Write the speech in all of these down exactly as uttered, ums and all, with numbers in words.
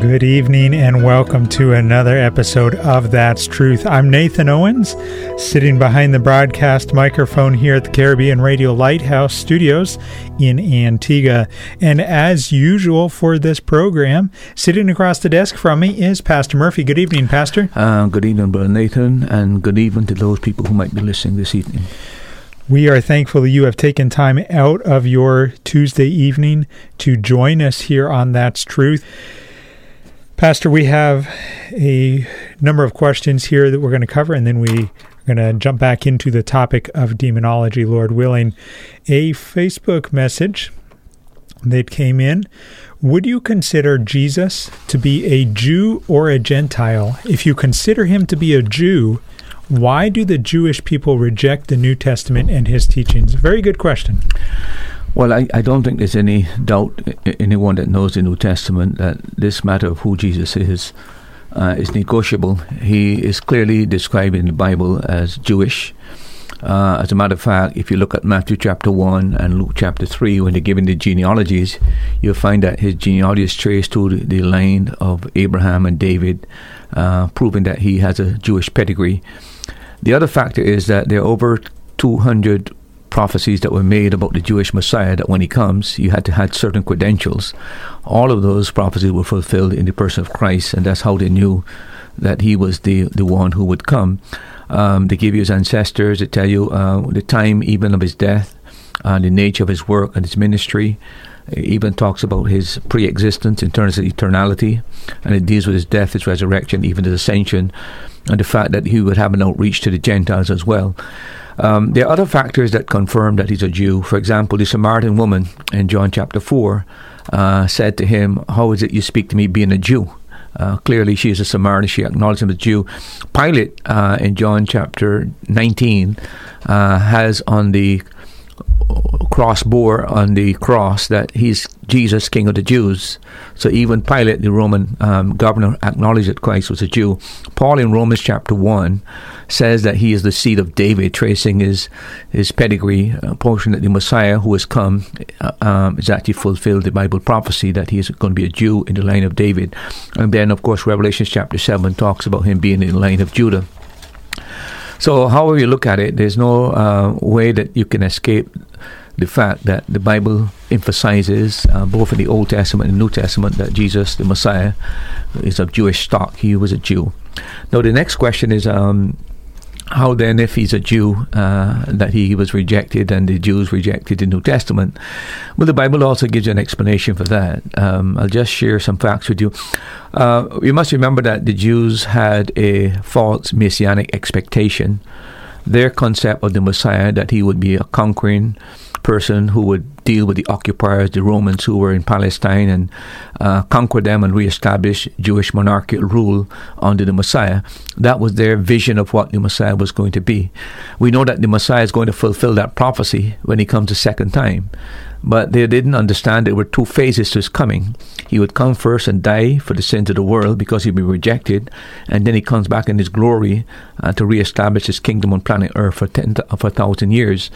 Good evening and welcome to another episode of That's Truth. I'm Nathan Owens, sitting behind the broadcast microphone here at the Caribbean Radio Lighthouse Studios in Antigua. And as usual for this program, sitting across the desk from me is Pastor Murphy. Good evening, Pastor. Uh, good evening, Brother Nathan, and good evening to those people who might be listening this evening. We are thankful that you have taken time out of your Tuesday evening to join us here on That's Truth. Pastor, we have a number of questions here that we're going to cover, and then we're going to jump back into the topic of demonology, Lord willing. A Facebook message that came in: would you consider Jesus to be a Jew or a Gentile? If you consider him to be a Jew, why do the Jewish people reject the New Testament and his teachings? Very good question. Well, I, I don't think there's any doubt, anyone that knows the New Testament, that this matter of who Jesus is uh, is negotiable. He is clearly described in the Bible as Jewish. Uh, as a matter of fact, if you look at Matthew chapter one and Luke chapter three, when they're giving the genealogies, you'll find that his genealogy is traced to the, the line of Abraham and David, uh, proving that he has a Jewish pedigree. The other factor is that there are over two hundred prophecies that were made about the Jewish Messiah, that when he comes, you had to have certain credentials. All of those prophecies were fulfilled in the person of Christ, and that's how they knew that he was the, the one who would come. Um, they give you his ancestors, they tell you uh, the time even of his death, uh, the nature of his work and his ministry. It even talks about his pre-existence in terms of eternality, and it deals with his death, his resurrection, even his ascension, and the fact that he would have an outreach to the Gentiles as well. Um, there are other factors that confirm that he's a Jew. For example, the Samaritan woman in John chapter four uh, said to him, "How is it you speak to me being a Jew?" Uh, clearly she is a Samaritan. She acknowledged him as a Jew. Pilate uh, in John chapter nineteen uh, has on the cross bore on the cross that he's Jesus, King of the Jews. So even Pilate, the Roman um, governor, acknowledged that Christ was a Jew. Paul in Romans chapter one says that he is the seed of David, tracing his his pedigree, uh, portion that the Messiah who has come uh, um, is actually fulfilled the Bible prophecy that he is going to be a Jew in the line of David. And then, of course, Revelation chapter seven talks about him being in the line of Judah. So however you look at it, there's no uh, way that you can escape the fact that the Bible emphasizes, uh, both in the Old Testament and New Testament, that Jesus, the Messiah, is of Jewish stock. He was a Jew. Now the next question is, um, how then, if he's a Jew, uh, that he was rejected and the Jews rejected the New Testament? Well, the Bible also gives you an explanation for that. Um, I'll just share some facts with you. Uh, you must remember that the Jews had a false messianic expectation. Their concept of the Messiah, that he would be a conquering person who would deal with the occupiers, the Romans who were in Palestine, and uh, conquer them and reestablish Jewish monarchical rule under the Messiah. That was their vision of what the Messiah was going to be. We know that the Messiah is going to fulfill that prophecy when he comes a second time. But they didn't understand there were two phases to his coming. He would come first and die for the sins of the world because he'd be rejected, and then he comes back in his glory uh, to reestablish his kingdom on planet Earth for ten for a thousand years.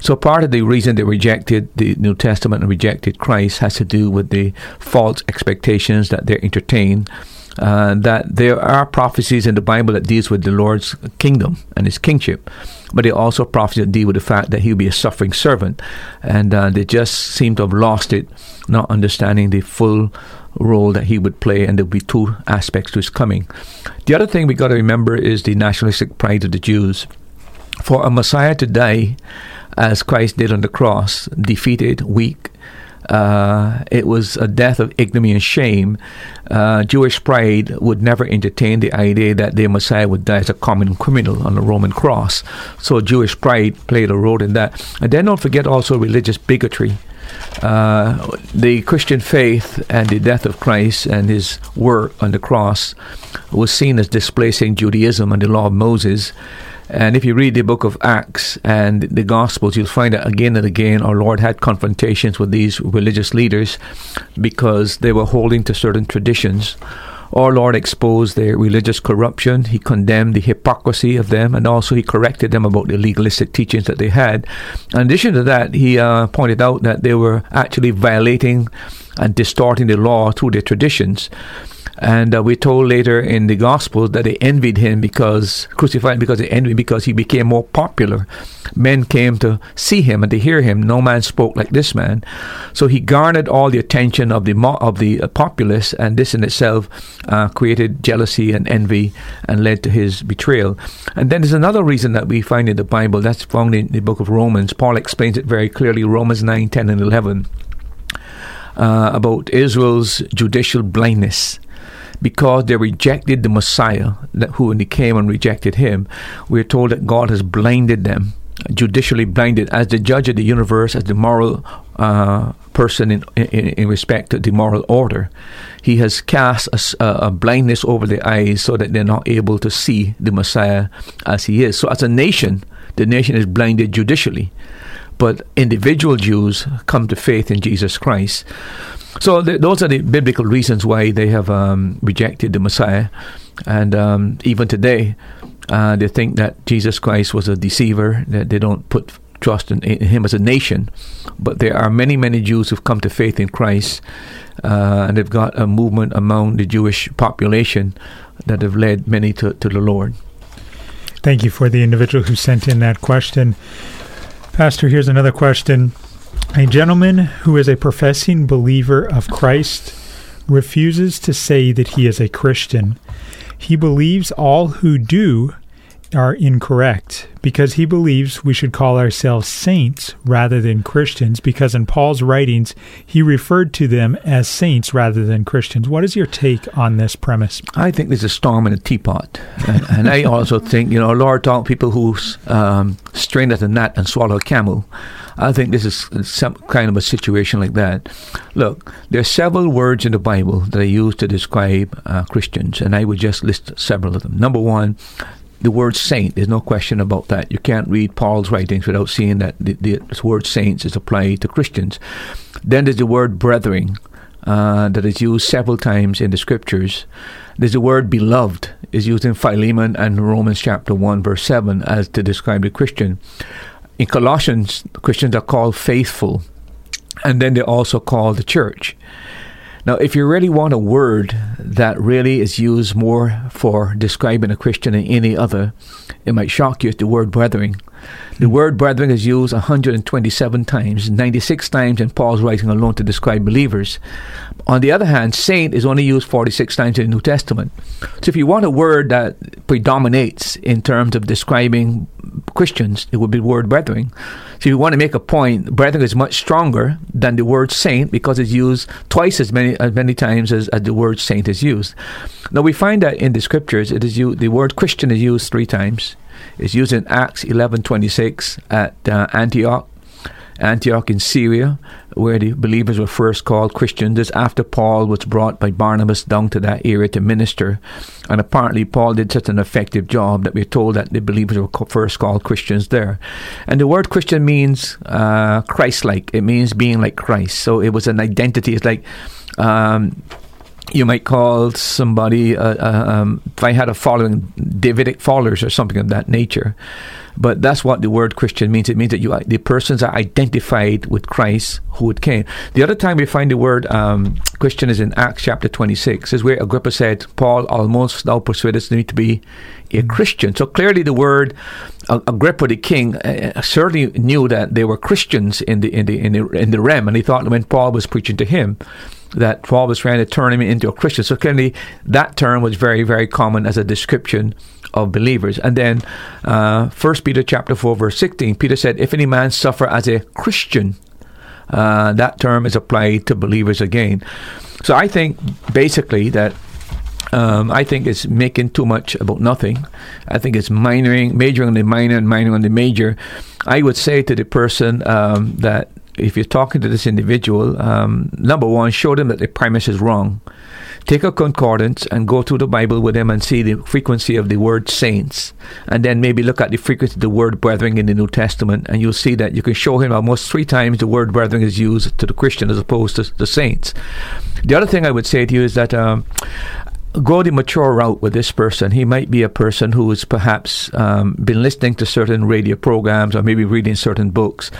So part of the reason they rejected the New Testament and rejected Christ has to do with the false expectations that they entertain. Uh, that there are prophecies in the Bible that deals with the Lord's kingdom and his kingship, but there are also prophecies that deal with the fact that he'll be a suffering servant, and uh, they just seem to have lost it, not understanding the full role that he would play, and there'll be two aspects to his coming. The other thing we got to remember is the nationalistic pride of the Jews. for a Messiah to die as Christ did on the cross, defeated, weak. Uh, it was a death of ignominy and shame. Uh, Jewish pride would never entertain the idea that their Messiah would die as a common criminal on a Roman cross. So Jewish pride played a role in that. And then don't forget also religious bigotry. Uh, the Christian faith and the death of Christ and his work on the cross was seen as displacing Judaism and the law of Moses. And if you read the book of Acts and the Gospels, you'll find that again and again our Lord had confrontations with these religious leaders because they were holding to certain traditions. Our Lord exposed their religious corruption. He condemned the hypocrisy of them, and also he corrected them about the legalistic teachings that they had. In addition to that, he uh, pointed out that they were actually violating and distorting the law through their traditions. And uh, we're told later in the Gospels that they envied him because, crucified because they envied because he became more popular. Men came to see him and to hear him. No man spoke like this man. So he garnered all the attention of the mo- of the uh, populace, and this in itself uh, created jealousy and envy and led to his betrayal. And then there's another reason that we find in the Bible. That's found in the book of Romans. Paul explains it very clearly, Romans nine, ten, and eleven, uh, about Israel's judicial blindness. Because they rejected the Messiah, that who when he came and rejected him, we're told that God has blinded them, judicially blinded, as the judge of the universe, as the moral uh, person in, in in respect to the moral order. He has cast a, a blindness over their eyes so that they're not able to see the Messiah as he is. So as a nation, the nation is blinded judicially. But individual Jews come to faith in Jesus Christ. So th- those are the biblical reasons why they have um, rejected the Messiah. And um, even today, uh, they think that Jesus Christ was a deceiver, that they don't put trust in, in him as a nation. But there are many, many Jews who've come to faith in Christ, uh, and they've got a movement among the Jewish population that have led many to, to the Lord. Thank you for the individual who sent in that question. Pastor, here's another question. A gentleman who is a professing believer of Christ refuses to say that he is a Christian. He believes all who do are incorrect because he believes we should call ourselves saints rather than Christians, because in Paul's writings, he referred to them as saints rather than Christians. What is your take on this premise? I think there's a storm in a teapot. And, and I also think, you know, Lord taught people who um, strain at a gnat and swallow a camel. I think this is some kind of a situation like that. Look, there are several words in the Bible that are used to describe uh, Christians, and I would just list several of them. Number one, the word saint. There's no question about that. You can't read Paul's writings without seeing that the, the word saints is applied to Christians. Then there's the word brethren, uh, that is used several times in the Scriptures. There's the word beloved, is used in Philemon and Romans chapter one, verse seven, as to describe the Christian. In Colossians, Christians are called faithful, and then they're also called the church. Now, if you really want a word that really is used more for describing a Christian than any other, it might shock you, it's the word brethren. The word brethren is used one hundred twenty-seven times, ninety-six times in Paul's writing alone to describe believers. On the other hand, saint is only used forty-six times in the New Testament. So if you want a word that predominates in terms of describing Christians, it would be the word brethren. So if you want to make a point, brethren is much stronger than the word saint because it's used twice as many as many times as, as the word saint is used. Now we find that in the Scriptures, it is used, the word Christian is used three times. It's used in Acts eleven twenty-six at uh, Antioch, Antioch in Syria, where the believers were first called Christians. This after Paul was brought by Barnabas down to that area to minister. And apparently Paul did such an effective job that we're told that the believers were co- first called Christians there. And the word Christian means uh, Christ-like. It means being like Christ. So it was an identity. It's like... Um, You might call somebody, uh, uh, um, if I had a following, Davidic followers or something of that nature. But that's what the word Christian means. It means that you, the persons are identified with Christ who it came. The other time we find the word um, Christian is in Acts chapter twenty-six. This is where Agrippa said, Paul, almost thou persuadest me to be a Christian. So clearly the word uh, Agrippa the king uh, certainly knew that they were Christians in the, in the, in the, in the realm. And he thought when Paul was preaching to him, that Paul was trying to turn him into a Christian. So clearly that term was very, very common as a description of believers. And then uh, First Peter chapter four, verse sixteen, Peter said, if any man suffer as a Christian, uh, that term is applied to believers again. So I think basically that Um, I think it's making too much about nothing. I think it's minoring, majoring on the minor and minoring on the major. I would say to the person um, that if you're talking to this individual, um, number one, show them that the premise is wrong. Take a concordance and go through the Bible with them and see the frequency of the word saints. And then maybe look at the frequency of the word brethren in the New Testament. And you'll see that you can show him almost three times the word brethren is used to the Christian as opposed to the saints. The other thing I would say to you is that Um, go the mature route with this person. He might be a person who has perhaps um, been listening to certain radio programs or maybe reading certain books.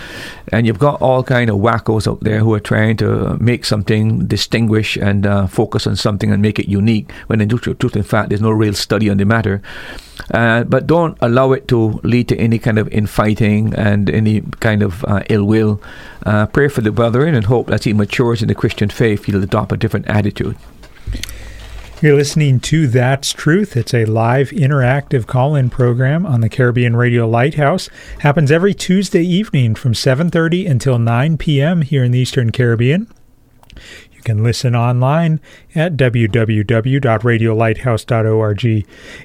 And you've got all kind of wackos out there who are trying to make something distinguish and uh, focus on something and make it unique, when in truth, in fact, there's no real study on the matter. Uh, but don't allow it to lead to any kind of infighting and any kind of uh, ill will. Uh, pray for the brethren and hope that he matures in the Christian faith. He'll adopt a different attitude. You're listening to That's Truth. It's a live, interactive call-in program on the Caribbean Radio Lighthouse. Happens every Tuesday evening from seven thirty until nine p.m. here in the Eastern Caribbean. You can listen online at w w w dot radio lighthouse dot org.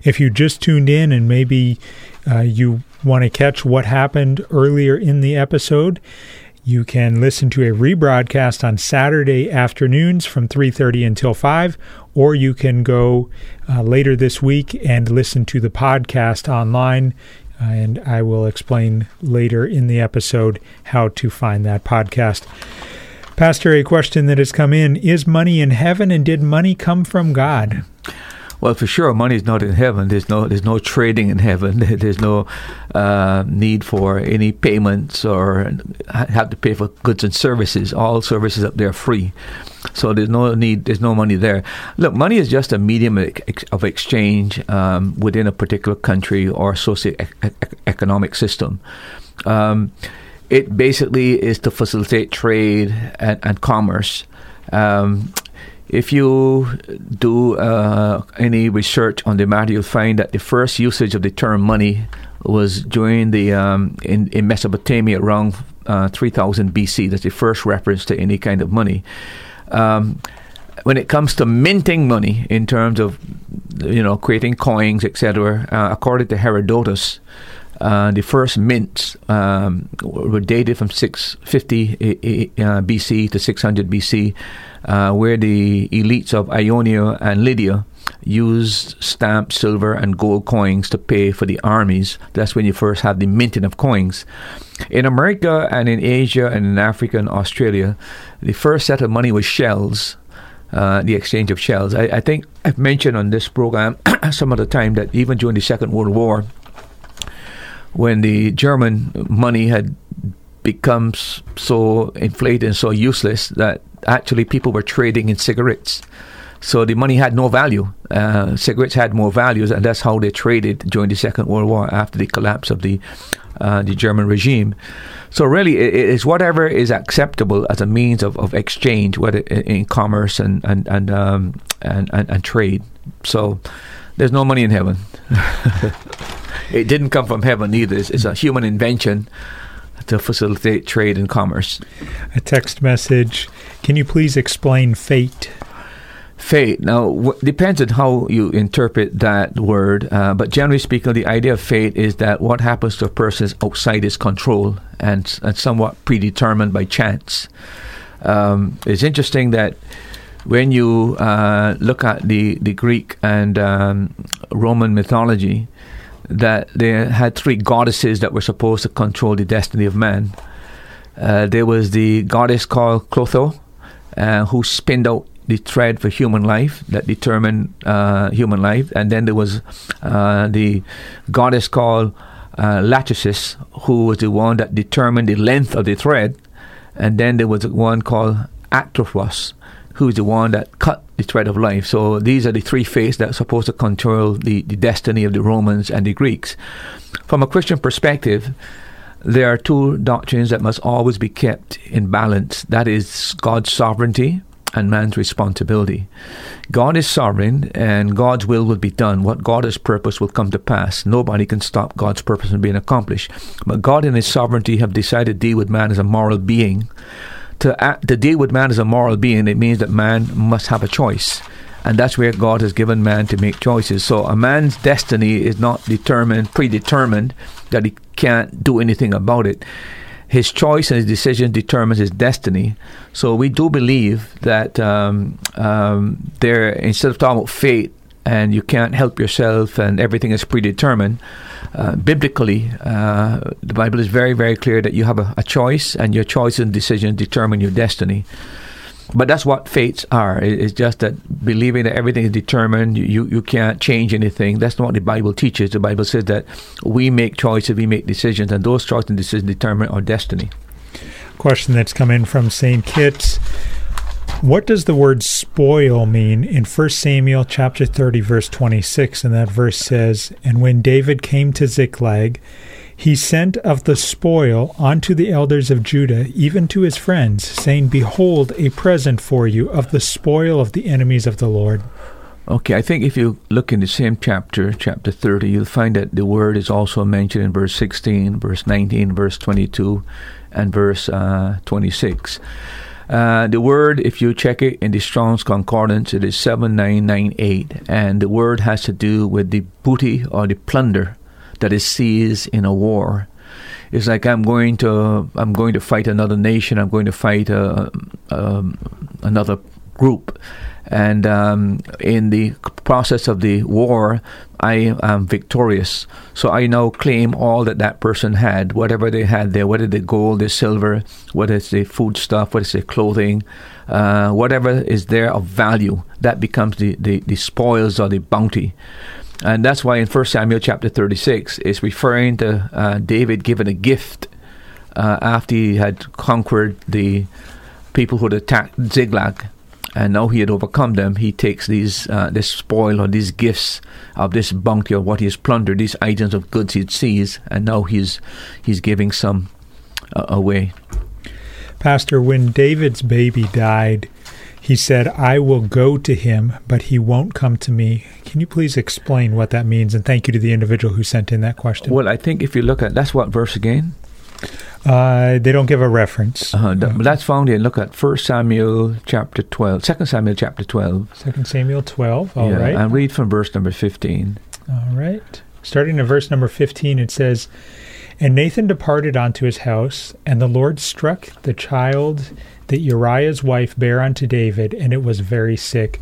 If you just tuned in and maybe uh, you want to catch what happened earlier in the episode, you can listen to a rebroadcast on Saturday afternoons from three thirty until five, or you can go uh, later this week and listen to the podcast online. Uh, and I will explain later in the episode how to find that podcast. Pastor, a question that has come in, is money in heaven, and did money come from God? Well, for sure, money is not in heaven. There's no there's no trading in heaven. There's no uh, need for any payments or have to pay for goods and services. All services up there are free. So there's no need. There's no money there. Look, money is just a medium of exchange um, within a particular country or socioeconomic system. Um, it basically is to facilitate trade and, and commerce. Um If you do uh, any research on the matter, you'll find that the first usage of the term money was during the um, in, in Mesopotamia around uh, three thousand B C. That's the first reference to any kind of money. Um, when it comes to minting money, in terms of you know creating coins, et cetera, uh, according to Herodotus, uh, the first mints um, were dated from six fifty B C to six hundred B C. Uh, where the elites of Ionia and Lydia used stamped silver and gold coins to pay for the armies. That's when you first had the minting of coins. In America and in Asia and in Africa and Australia, the first set of money was shells, uh, the exchange of shells. I, I think I've mentioned on this program some of the time that even during the Second World War, when the German money had become so inflated and so useless that actually people were trading in cigarettes. So the money had no value. Uh, cigarettes had more values, and that's how they traded during the Second World War after the collapse of the uh, the German regime. So really, it is whatever is acceptable as a means of, of exchange, whether in commerce and and and, um, and and and trade. So there's no money in heaven. It didn't come from heaven either. It's, it's a human invention to facilitate trade and commerce. A text message, can you please explain fate? Fate. Now, w- depends on how you interpret that word, uh, but generally speaking, the idea of fate is that what happens to a person is outside his control and, and somewhat predetermined by chance. Um, it's interesting that when you uh, look at the, the Greek and um, Roman mythology, that they had three goddesses that were supposed to control the destiny of man. Uh, there was the goddess called Clotho, uh, who spinned out the thread for human life that determined uh, human life. And then there was uh, the goddess called uh, Lachesis, who was the one that determined the length of the thread. And then there was one called Atropos, who's the one that cut the thread of life. So these are the three fates that are supposed to control the, the destiny of the Romans and the Greeks. From a Christian perspective, there are two doctrines that must always be kept in balance. That is God's sovereignty and man's responsibility. God is sovereign, and God's will will be done. What God has purposed will come to pass. Nobody can stop God's purpose from being accomplished. But God in his sovereignty have decided to deal with man as a moral being. To, act, to deal with man as a moral being, it means that man must have a choice. And that's where God has given man to make choices. So a man's destiny is not determined, predetermined, that he can't do anything about it. His choice and his decision determines his destiny. So we do believe that um, um, there, instead of talking about fate and you can't help yourself and everything is predetermined, uh, biblically, uh, the Bible is very, very clear that you have a, a choice, and your choice and decision determine your destiny. But that's what fates are. It's just that believing that everything is determined, you, you can't change anything. That's not what the Bible teaches. The Bible says that we make choices, we make decisions, and those choices and decisions determine our destiny. Question that's come in from Saint Kitts. What does the word spoil mean in First Samuel chapter thirty, verse twenty-six? And that verse says, "And when David came to Ziklag, he sent of the spoil unto the elders of Judah, even to his friends, saying, Behold, a present for you of the spoil of the enemies of the Lord." Okay, I think if you look in the same chapter, chapter thirty, you'll find that the word is also mentioned in verse sixteen, verse nineteen, verse twenty-two, and verse uh, twenty-six. Uh, the word, if you check it in the Strong's Concordance, it is seven nine nine eight, and the word has to do with the booty or the plunder that is seized in a war. It's like I'm going to I'm going to fight another nation. I'm going to fight uh, um, another group, and um, in the process of the war, I am victorious. So I now claim all that that person had, whatever they had there, whether the gold, the silver, whether it's the foodstuff, whether it's the clothing, uh, whatever is there of value, that becomes the, the, the spoils or the bounty. And that's why in First Samuel chapter thirty-six, it's referring to uh, David giving a gift uh, after he had conquered the people who had attacked Ziklag, and now he had overcome them. He takes these uh, this spoil or these gifts of this bounty or what he has plundered, these items of goods he had seized, and now he's he's giving some uh, away. Pastor, when David's baby died, he said, "I will go to him, but he won't come to me." Can you please explain what that means? And thank you to the individual who sent in that question. Well, I think if you look at, that's what verse again? Uh, they don't give a reference. Uh-huh. That, that's found in, look at First Samuel chapter twelve, Second Samuel chapter twelve. Second Samuel twelve, all yeah, right. And read from verse number fifteen. All right. Starting at verse number fifteen, it says, "And Nathan departed unto his house, and the Lord struck the child that Uriah's wife bare unto David, and it was very sick.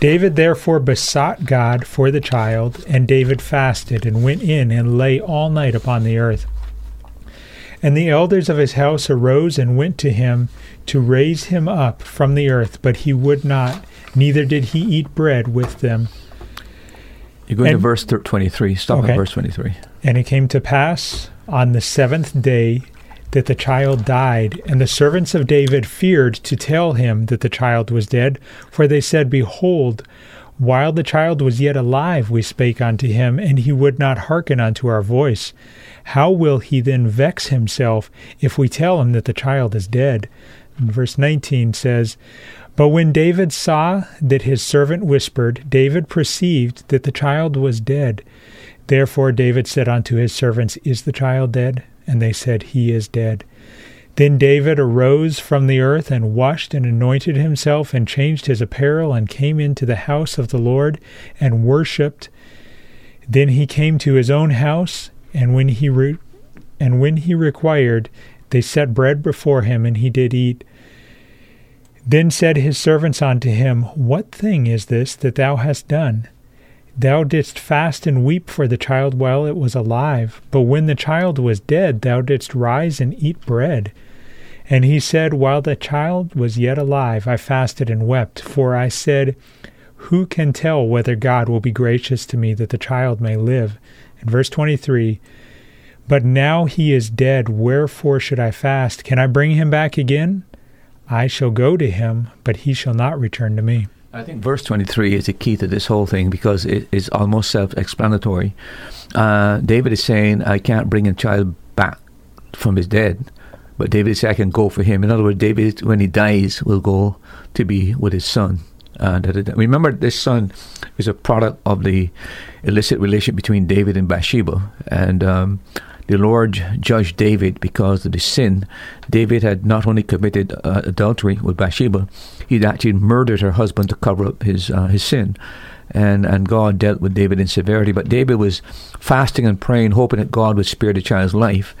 David therefore besought God for the child, and David fasted, and went in and lay all night upon the earth. And the elders of his house arose and went to him to raise him up from the earth, but he would not, neither did he eat bread with them." You're going and, to verse twenty-three. Stop okay. At verse twenty-three. "And it came to pass on the seventh day that the child died, and the servants of David feared to tell him that the child was dead, for they said, Behold, while the child was yet alive we spake unto him, and he would not hearken unto our voice. How will he then vex himself if we tell him that the child is dead?" And verse nineteen says, "But when David saw that his servant whispered, David perceived that the child was dead. Therefore David said unto his servants, Is the child dead? And they said, He is dead. Then David arose from the earth, and washed, and anointed himself, and changed his apparel, and came into the house of the Lord, and worshipped. Then he came to his own house, and when he re- and when he required, they set bread before him, and he did eat. Then said his servants unto him, What thing is this that thou hast done? Thou didst fast and weep for the child while it was alive, but when the child was dead, thou didst rise and eat bread. And he said, While the child was yet alive, I fasted and wept, for I said, Who can tell whether God will be gracious to me that the child may live?" And verse twenty-three, "But now he is dead, wherefore should I fast? Can I bring him back again? I shall go to him, but he shall not return to me." I think verse twenty-three is the key to this whole thing, because it is almost self-explanatory. Uh, David is saying, I can't bring a child back from his dead, But David said, I can go for him. In other words, David, when he dies, will go to be with his son. And remember, this son is a product of the illicit relationship between David and Bathsheba. And um, the Lord judged David because of the sin. David had not only committed uh, adultery with Bathsheba, he'd actually murdered her husband to cover up his uh, his sin. And and God dealt with David in severity. But David was fasting and praying, hoping that God would spare the child's life.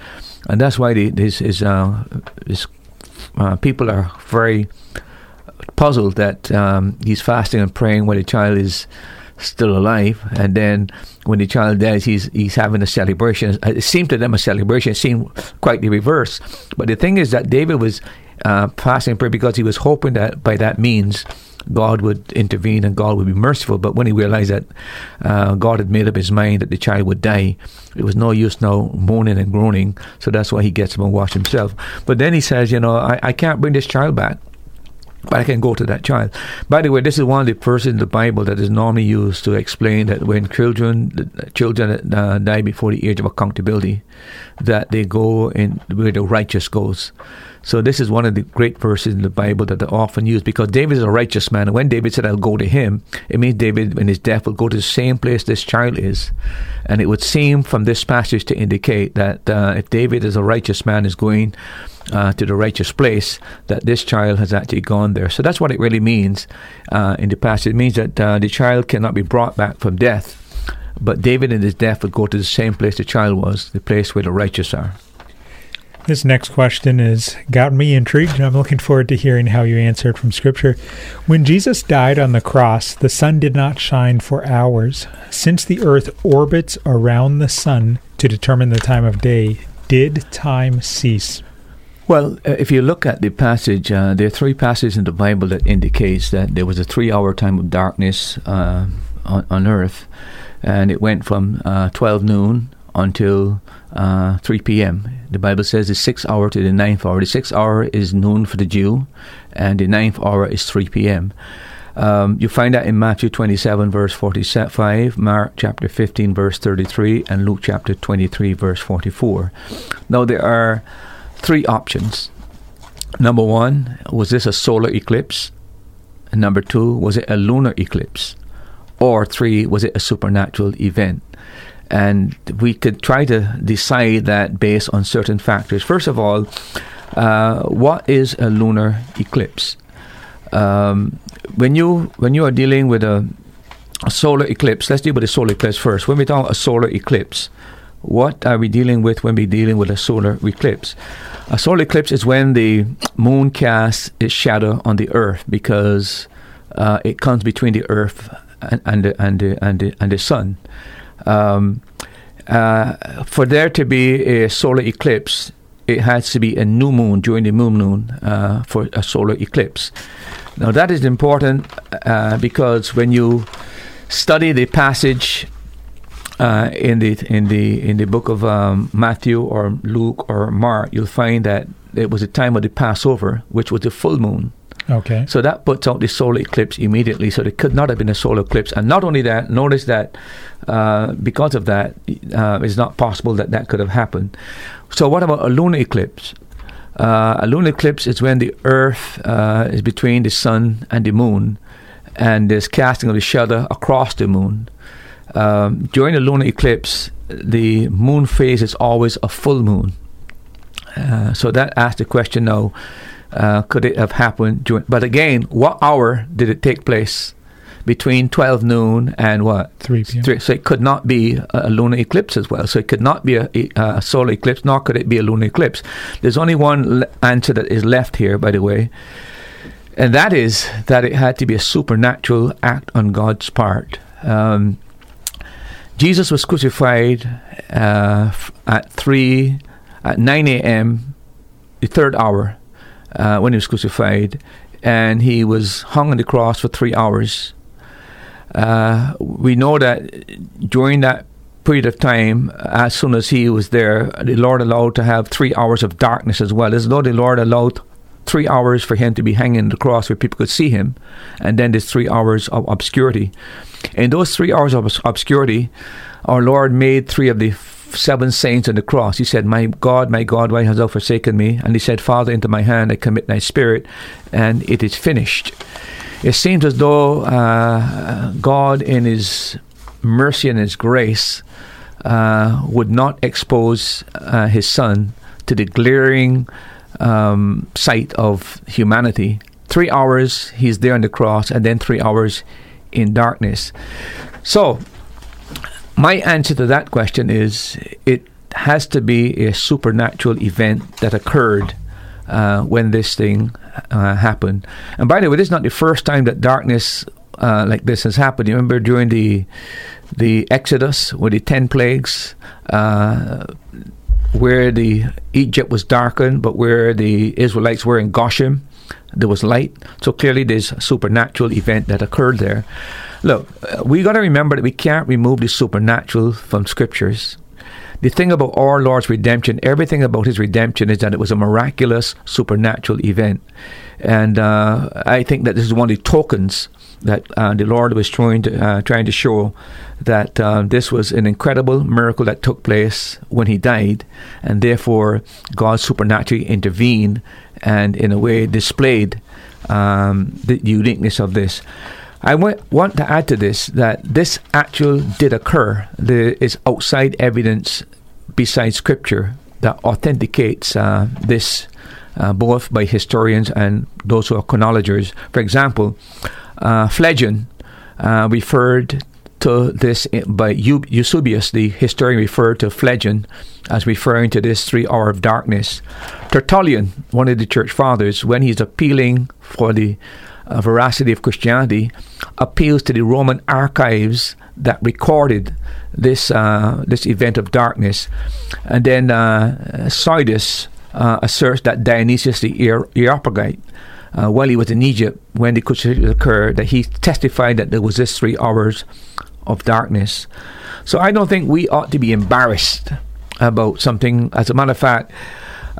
And that's why the, his, his, uh, his uh, people are very puzzled that um, he's fasting and praying when the child is still alive. And then when the child dies, he's he's having a celebration. It seemed to them a celebration. It seemed quite the reverse. But the thing is that David was uh, fasting and praying because he was hoping that by that means God would intervene and God would be merciful. But when he realized that uh, God had made up his mind that the child would die, it was no use now moaning and groaning. So that's why he gets up and washes himself. But then he says, you know, I, I can't bring this child back, but I can go to that child. By the way, this is one of the verses in the Bible that is normally used to explain that when children children uh, die before the age of accountability, that they go in where the righteous goes. So this is one of the great verses in the Bible that are often used, because David is a righteous man. And when David said, I'll go to him, it means David in his death will go to the same place this child is. And it would seem from this passage to indicate that uh, if David is a righteous man, is going uh, to the righteous place, that this child has actually gone there. So that's what it really means uh, in the passage. It means that uh, the child cannot be brought back from death, but David in his death would go to the same place the child was, the place where the righteous are. This next question has gotten me intrigued, and I'm looking forward to hearing how you answer it from Scripture. When Jesus died on the cross, the sun did not shine for hours. Since the earth orbits around the sun to determine the time of day, did time cease? Well, if you look at the passage, uh, there are three passages in the Bible that indicates that there was a three-hour time of darkness uh, on, on earth, and it went from uh, twelve noon until uh, three p.m. The Bible says the sixth hour to the ninth hour. The sixth hour is noon for the Jew, and the ninth hour is three p.m. Um, you find that in Matthew twenty-seven, verse forty-five, Mark chapter fifteen, verse thirty-three, and Luke chapter twenty-three, verse forty-four. Now, there are three options. Number one, was this a solar eclipse? And number two, was it a lunar eclipse? Or three, was it a supernatural event? And we could try to decide that based on certain factors. First of all, uh, what is a lunar eclipse? Um, when you when you are dealing with a, a solar eclipse, let's deal with a solar eclipse first. When we talk a solar eclipse, what are we dealing with when we're dealing with a solar eclipse? A solar eclipse is when the moon casts its shadow on the earth because uh, it comes between the earth and, and, the, and, the, and, the, and the sun. Um, uh, for there to be a solar eclipse, it has to be a new moon during the new moon uh, for a solar eclipse. Now that is important uh, because when you study the passage uh, in the in the in the book of um, Matthew or Luke or Mark, you'll find that it was the time of the Passover, which was the full moon. Okay. So that puts out the solar eclipse immediately. So there could not have been a solar eclipse. And not only that, notice that uh, because of that, uh, it's not possible that that could have happened. So what about a lunar eclipse? Uh, a lunar eclipse is when the Earth uh, is between the Sun and the Moon, and there's casting of the shadow across the Moon. Um, during a lunar eclipse, the Moon phase is always a full Moon. Uh, so that asks the question now, Uh, could it have happened during, but again, what hour did it take place? Between twelve noon and what? three p.m. Three, so it could not be a lunar eclipse as well. So it could not be a, a solar eclipse, nor could it be a lunar eclipse. There's only one answer that is left here, by the way, and that is that it had to be a supernatural act on God's part. Um, Jesus was crucified uh, at three, at nine a.m., the third hour. Uh, when he was crucified, and he was hung on the cross for three hours. Uh, we know that during that period of time, as soon as he was there, the Lord allowed to have three hours of darkness as well. As though the Lord allowed three hours for him to be hanging on the cross where people could see him, and then there's three hours of obscurity. In those three hours of obscurity, our Lord made three of the seven saints on the cross, he said, "My God, my God, why hast thou forsaken me?" And he said, "Father, into my hand I commit thy spirit, and it is finished." It seems as though uh, God, in his mercy and his grace, uh, would not expose uh, his son to the glaring um, sight of humanity. Three hours he's there on the cross, and then three hours in darkness. So my answer to that question is, it has to be a supernatural event that occurred uh, when this thing uh, happened. And by the way, this is not the first time that darkness uh, like this has happened. You remember during the the Exodus with the ten plagues, uh, where the Egypt was darkened, but where the Israelites were in Goshen, there was light. So clearly there's a supernatural event that occurred there. Look, we got to remember that we can't remove the supernatural from scriptures. The thing about our Lord's redemption, everything about his redemption, is that it was a miraculous supernatural event. And uh, I think that this is one of the tokens that uh, the Lord was trying to, uh, trying to show that uh, this was an incredible miracle that took place when he died, and therefore God supernaturally intervened and in a way displayed um, the uniqueness of this. I w- want to add to this that this actually did occur. There is outside evidence besides scripture that authenticates uh, this, uh, both by historians and those who are chronologists. For example, uh, Phlegon uh, referred to this by Eu- Eusebius, the historian, referred to Phlegon as referring to this three hour of darkness. Tertullian, one of the church fathers, when he's appealing for the uh, veracity of Christianity, appeals to the Roman archives that recorded this uh, this event of darkness. And then uh, Sardus uh, asserts that Dionysius the Areopagite, Uh, while he was in Egypt, when the crucifixion occurred, that he testified that there was this three hours of darkness. So I don't think we ought to be embarrassed about something. As a matter of fact,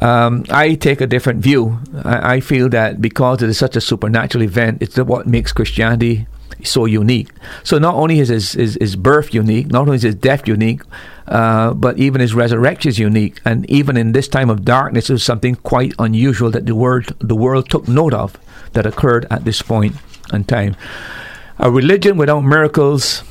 um, I take a different view. I, I feel that because it is such a supernatural event, it's what makes Christianity so unique. So not only is his, his, his birth unique, not only is his death unique, uh, but even his resurrection is unique. And even in this time of darkness, it was something quite unusual that the world, the world took note of that occurred at this point in time. A religion without miracles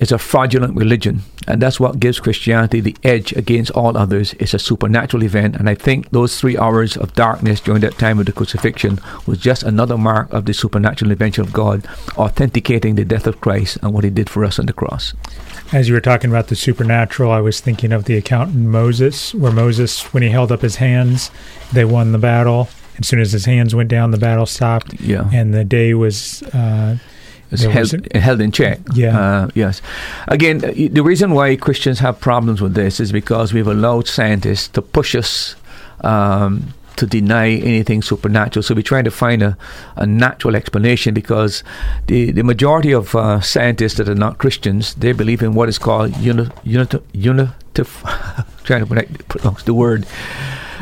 is a fraudulent religion, and that's what gives Christianity the edge against all others. It's a supernatural event, and I think those three hours of darkness during that time of the crucifixion was just another mark of the supernatural invention of God, authenticating the death of Christ and what he did for us on the cross. As you were talking about the supernatural, I was thinking of the account in Moses, where Moses, when he held up his hands, they won the battle. As soon as his hands went down, the battle stopped, yeah. And the day was... Uh, Held, held in check. Yeah. Uh, yes. Again, the reason why Christians have problems with this is because we've allowed scientists to push us um, to deny anything supernatural. So we're trying to find a, a natural explanation, because the, the majority of uh, scientists that are not Christians, they believe in what is called uni, unit, unit, trying to pronounce the word.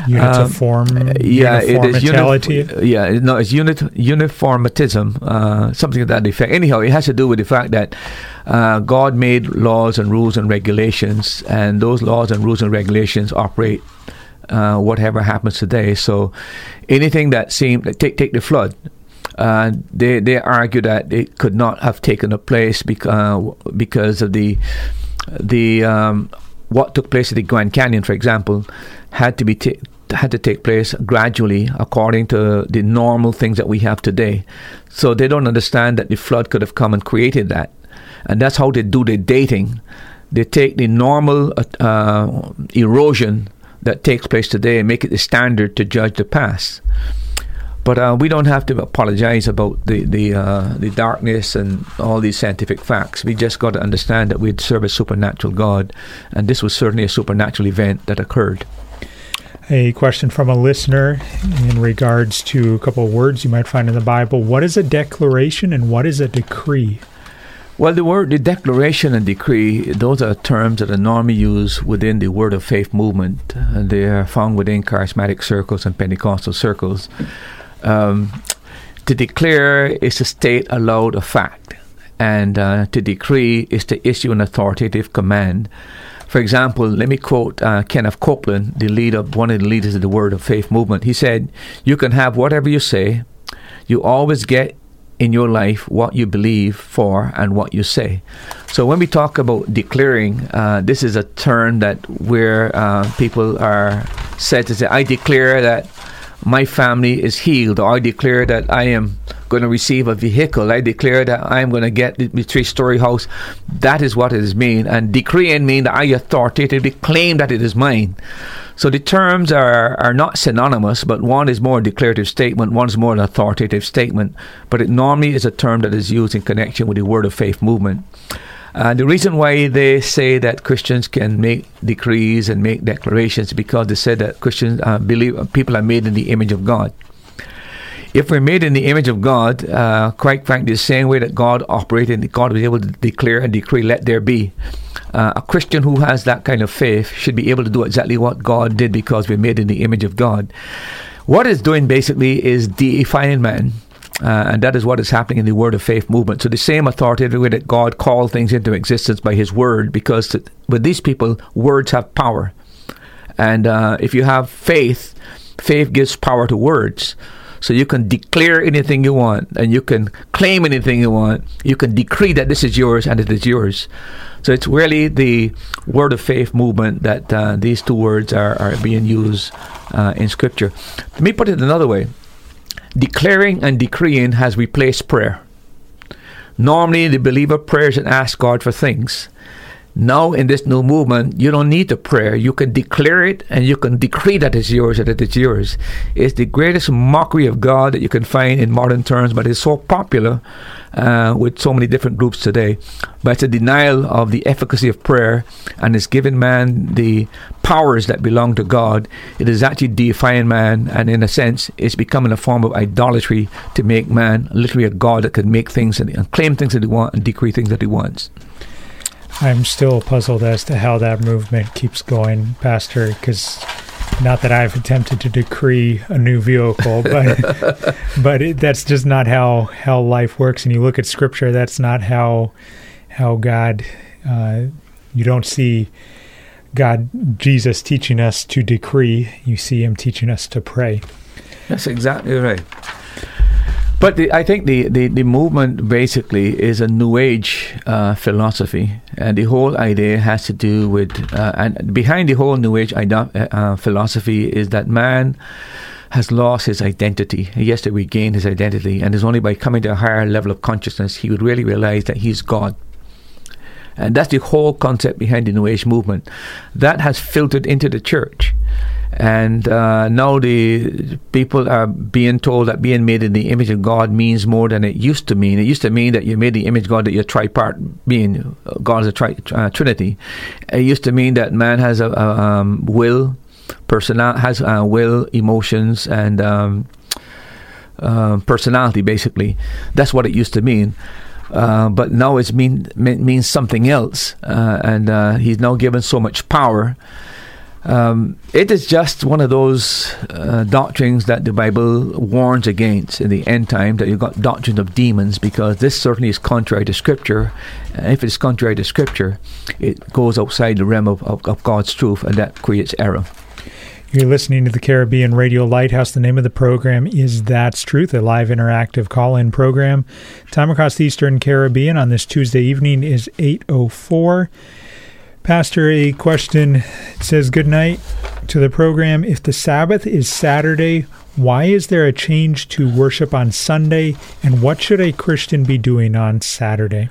Uniform, um, yeah, it is uni- yeah, no, it's unit uniformitism, uh, something to that effect. Anyhow, it has to do with the fact that uh, God made laws and rules and regulations, and those laws and rules and regulations operate uh, whatever happens today. So, anything that seemed take take the flood. Uh, they they argue that it could not have taken a place because uh, because of the the um, what took place at the Grand Canyon, for example, had to be ta- had to take place gradually according to the normal things that we have today. So they don't understand that the flood could have come and created that, and that's how they do their dating. They take the normal uh, erosion that takes place today and make it the standard to judge the past. But uh, we don't have to apologize about the the, uh, the darkness and all these scientific facts. We just got to understand that we serve a supernatural God, and this was certainly a supernatural event that occurred. A question from a listener in regards to a couple of words you might find in the Bible. What is a declaration and what is a decree? Well, the word, the declaration and decree, those are terms that are normally used within the Word of Faith movement. And they are found within charismatic circles and Pentecostal circles. Um, to declare is to state aloud a fact, and uh, to decree is to issue an authoritative command. For example, let me quote uh, Kenneth Copeland, the leader, one of the leaders of the Word of Faith movement. He said, "You can have whatever you say. You always get in your life what you believe for and what you say." So when we talk about declaring, uh, this is a term that where uh, people are said to say, "I declare that my family is healed," or "I declare that I am going to receive a vehicle," "I declare that I am going to get the, the three-story house." That is what it is mean. And decreeing mean that I authoritatively claim that it is mine. So the terms are, are not synonymous, but one is more a declarative statement, one is more an authoritative statement. But it normally is a term that is used in connection with the Word of Faith movement. Uh, the reason why they say that Christians can make decrees and make declarations is because they said that Christians uh, believe people are made in the image of God. If we're made in the image of God, uh, quite frankly, the same way that God operated, God was able to declare and decree, "Let there be." Uh, a Christian who has that kind of faith should be able to do exactly what God did, because we're made in the image of God. What it's doing basically is deifying man. Uh, and that is what is happening in the Word of Faith movement. So the same authoritative way that God called things into existence by His Word, because to, with these people, words have power. And uh, if you have faith, faith gives power to words. So you can declare anything you want, and you can claim anything you want. You can decree that this is yours, and it is yours. So it's really the Word of Faith movement that uh, these two words are, are being used uh, in Scripture. Let me put it another way. Declaring and decreeing has replaced prayer. Normally, the believer prays and asks God for things. Now, in this new movement, you don't need the prayer. You can declare it, and you can decree that it's yours, and that it's yours. It's the greatest mockery of God that you can find in modern terms, but it's so popular uh, with so many different groups today. But it's a denial of the efficacy of prayer, and it's giving man the powers that belong to God. It is actually deifying man, and in a sense, it's becoming a form of idolatry to make man literally a god that can make things and, and claim things that he wants and decree things that he wants. I'm still puzzled as to how that movement keeps going, Pastor, because not that I've attempted to decree a new vehicle, but but it, that's just not how, how life works. And you look at Scripture, that's not how how God, uh, you don't see God, Jesus teaching us to decree. You see Him teaching us to pray. That's exactly right. But the, I think the, the, the movement basically is a New Age uh, philosophy, and the whole idea has to do with, uh, and behind the whole New Age idea, uh, philosophy is that man has lost his identity. He has to regain his identity, and it's only by coming to a higher level of consciousness he would really realize that he's God. And that's the whole concept behind the New Age movement. That has filtered into the church. And uh, now the people are being told that being made in the image of God means more than it used to mean. It used to mean that you made the image of God, that you're tripart being. God is a tri- uh, Trinity. It used to mean that man has a, a um, will, personal has a will, emotions, and um, uh, personality. Basically, that's what it used to mean. Uh, but now it mean, mean, means something else, uh, and uh, he's now given so much power. Um, it is just one of those uh, doctrines that the Bible warns against in the end time, that you've got doctrine of demons, because this certainly is contrary to Scripture. And if it's contrary to Scripture, it goes outside the realm of, of, of God's truth, and that creates error. You're listening to the Caribbean Radio Lighthouse. The name of the program is That's Truth, a live interactive call-in program. Time across the Eastern Caribbean on this Tuesday evening is eight oh four. Pastor, a question. It says, "Good night to the program. If the Sabbath is Saturday, why is there a change to worship on Sunday, and what should a Christian be doing on Saturday?"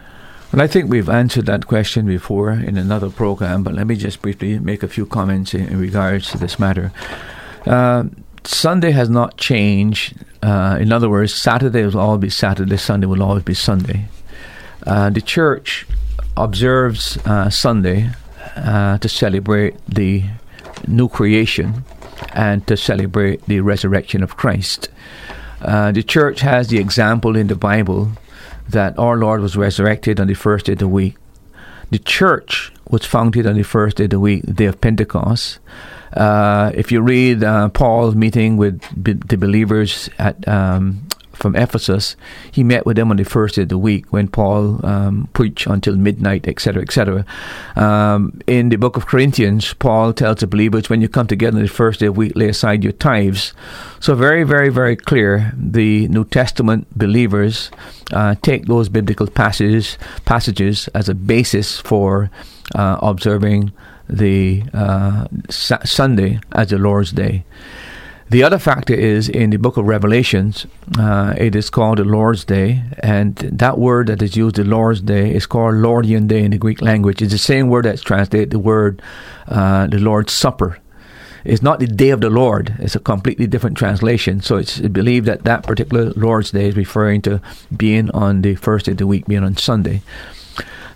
Well, I think we've answered that question before in another program, but let me just briefly make a few comments in, in regards to this matter. Uh, Sunday has not changed. Uh, in other words, Saturday will always be Saturday, Sunday will always be Sunday. Uh, the church observes uh, Sunday Uh, to celebrate the new creation and to celebrate the resurrection of Christ. Uh, the church has the example in the Bible that our Lord was resurrected on the first day of the week. The church was founded on the first day of the week, the day of Pentecost. Uh, if you read uh, Paul's meeting with b- the believers at um, from Ephesus, he met with them on the first day of the week when Paul um, preached until midnight, et cetera, et cetera. Um, in the book of Corinthians, Paul tells the believers, when you come together on the first day of the week, lay aside your tithes. So very, very, very clear, the New Testament believers uh, take those biblical passages passages as a basis for uh, observing the uh, sa- Sunday as the Lord's Day. The other factor is in the book of Revelations, uh, it is called the Lord's Day, and that word that is used, the Lord's Day, is called Lordian Day in the Greek language. It's the same word that's translated the word, uh, the Lord's Supper. It's not the Day of the Lord. It's a completely different translation. So it's believed that that particular Lord's Day is referring to being on the first day of the week, being on Sunday.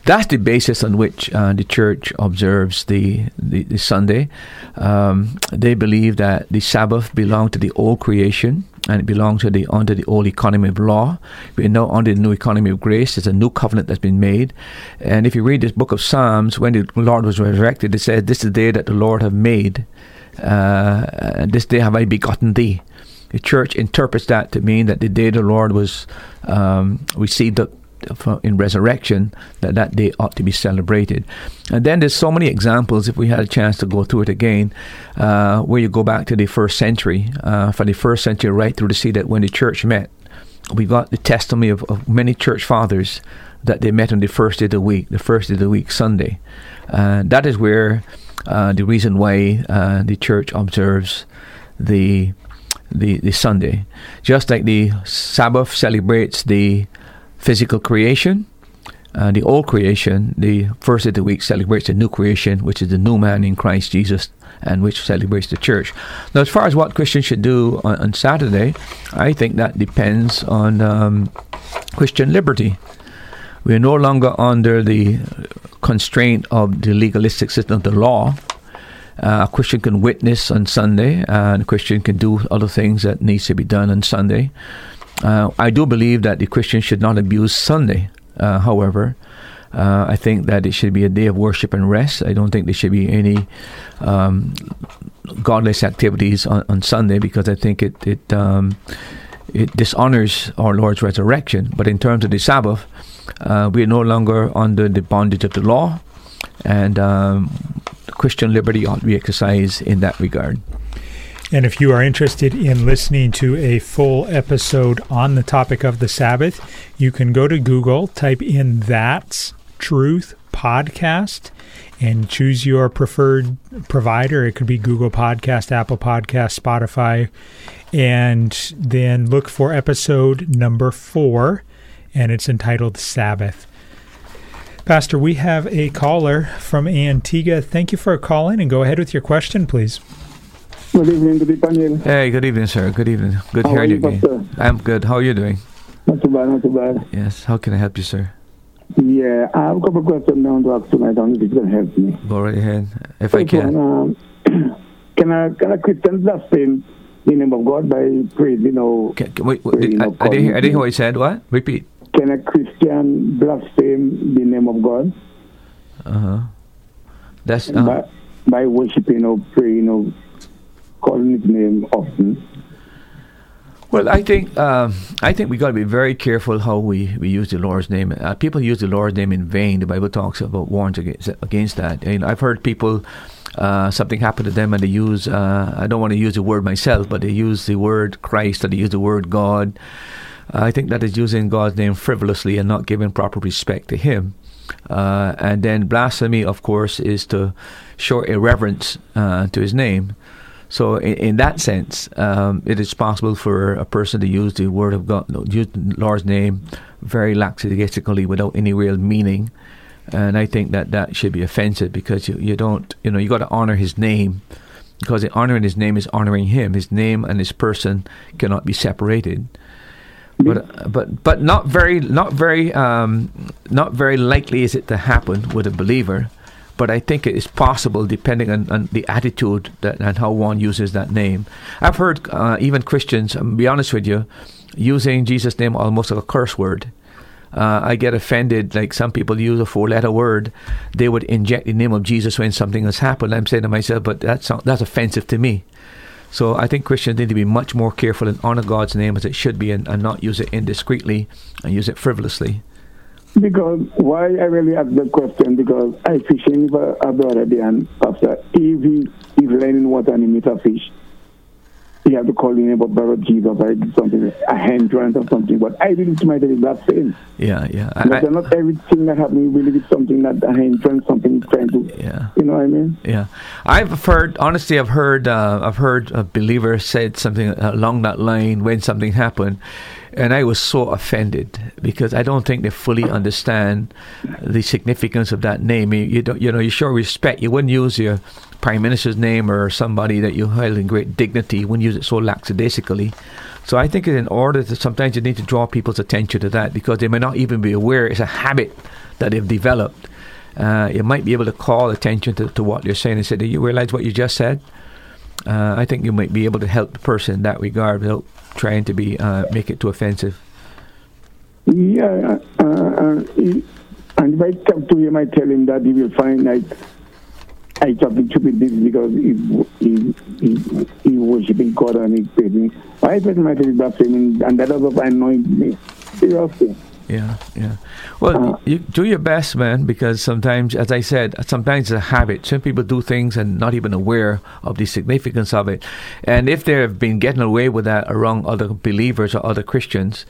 That's the basis on which uh, the church observes the, the, the Sunday. Um, they believe that the Sabbath belonged to the old creation and it belonged to the under the old economy of law. We're now under the new economy of grace. There's a new covenant that's been made. And if you read this book of Psalms, when the Lord was resurrected, it says, "This is the day that the Lord hath made. Uh, this day have I begotten thee." The church interprets that to mean that the day the Lord was um, received up in resurrection, that that day ought to be celebrated. And then there's so many examples, if we had a chance to go through it again, uh, where you go back to the first century, uh, from the first century right through to see that when the church met, we got the testimony of, of many church fathers that they met on the first day of the week, the first day of the week, Sunday. Uh, that is where uh, the reason why uh, the church observes the, the the Sunday. Just like the Sabbath celebrates the physical creation, uh, the old creation, the first day of the week celebrates the new creation, which is the new man in Christ Jesus, and which celebrates the church. Now, as far as what Christians should do on, on Saturday, I think that depends on um, Christian liberty. We are no longer under the constraint of the legalistic system of the law. Uh, a Christian can witness on Sunday, and a Christian can do other things that needs to be done on Sunday. Uh, I do believe that the Christians should not abuse Sunday. Uh, however, uh, I think that it should be a day of worship and rest. I don't think there should be any um, godless activities on, on Sunday, because I think it it, um, it dishonors our Lord's resurrection. But in terms of the Sabbath, uh, we are no longer under the bondage of the law, and um, Christian liberty ought to be exercised in that regard. And if you are interested in listening to a full episode on the topic of the Sabbath, you can go to Google, type in That's Truth Podcast, and choose your preferred provider. It could be Google Podcast, Apple Podcast, Spotify, and then look for episode number four, and it's entitled Sabbath. Pastor, we have a caller from Antigua. Thank you for calling, and go ahead with your question, please. Good evening, good evening. Hey, good evening, sir. Good evening. Good hearing you again. I'm good. How are you doing? Not too bad, not too bad. Yes. How can I help you, sir? Yeah, I have a couple of questions now to ask tonight. I don't know if you can help me. Go right ahead, if I can. Um, can a can a Christian blaspheme the name of God by praise? You know. Can, can, wait, wait did, I, I didn't hear, I didn't hear what you said. What? Repeat. Can a Christian blaspheme the name of God? Uh huh. That's uh, by, by worshiping or praying or calling his name often. Well, I think uh, I think we got to be very careful how we, we use the Lord's name. Uh, people use the Lord's name in vain. The Bible talks about warns against against that. And I've heard people uh, something happened to them and they use uh, I don't want to use the word myself, but they use the word Christ or they use the word God. Uh, I think that is using God's name frivolously and not giving proper respect to Him. Uh, and then blasphemy, of course, is to show irreverence uh, to His name. So in, in that sense, um, it is possible for a person to use the word of God, use the Lord's name very lackadaisically without any real meaning, and I think that that should be offensive, because you, you don't, you know, you got to honor His name, because honoring His name is honoring Him. His name and His person cannot be separated. But but but not very not very um, not very likely is it to happen with a believer. But I think it is possible, depending on, on the attitude that, and how one uses that name. I've heard uh, even Christians, I'll be honest with you, using Jesus' name almost like a curse word. Uh, I get offended, like some people use a four-letter word. They would inject the name of Jesus when something has happened. I'm saying to myself, but that's that's offensive to me. So I think Christians need to be much more careful and honor God's name as it should be, and, and not use it indiscreetly and use it frivolously. Because why I really ask that question, because I fishing for a brother there, and after Evie is learning water and he meets a fish, he has to call in about brother Jesus or something, a hand joint or something. But I believe to my day that same. Yeah, yeah. I, I, not everything that happens, we believe it's something that a hand joint, something is trying to. Yeah. You know what I mean? Yeah. I've heard, honestly, I've heard, uh, I've heard a believer said something along that line when something happened. And I was so offended because I don't think they fully understand the significance of that name. You, you don't, you know, you show respect. You wouldn't use your prime minister's name or somebody that you held in great dignity. You wouldn't use it so lackadaisically. So I think it's in order to sometimes you need to draw people's attention to that, because they may not even be aware it's a habit that they've developed. Uh, you might be able to call attention to, to what they're saying and say, "Do you realize what you just said?" Uh, I think you might be able to help the person in that regard without trying to be uh, make it too offensive. Yeah, uh, uh, and if I come to him, I tell him that he will find like I something stupid this because he he he, he worshiping God and he's praising. I tell him I tell him blasphemy, and that also annoys me seriously. Yeah, yeah. Well, uh, you do your best, man, because sometimes, as I said, sometimes it's a habit. Some people do things and not even aware of the significance of it. And if they've been getting away with that around other believers or other Christians,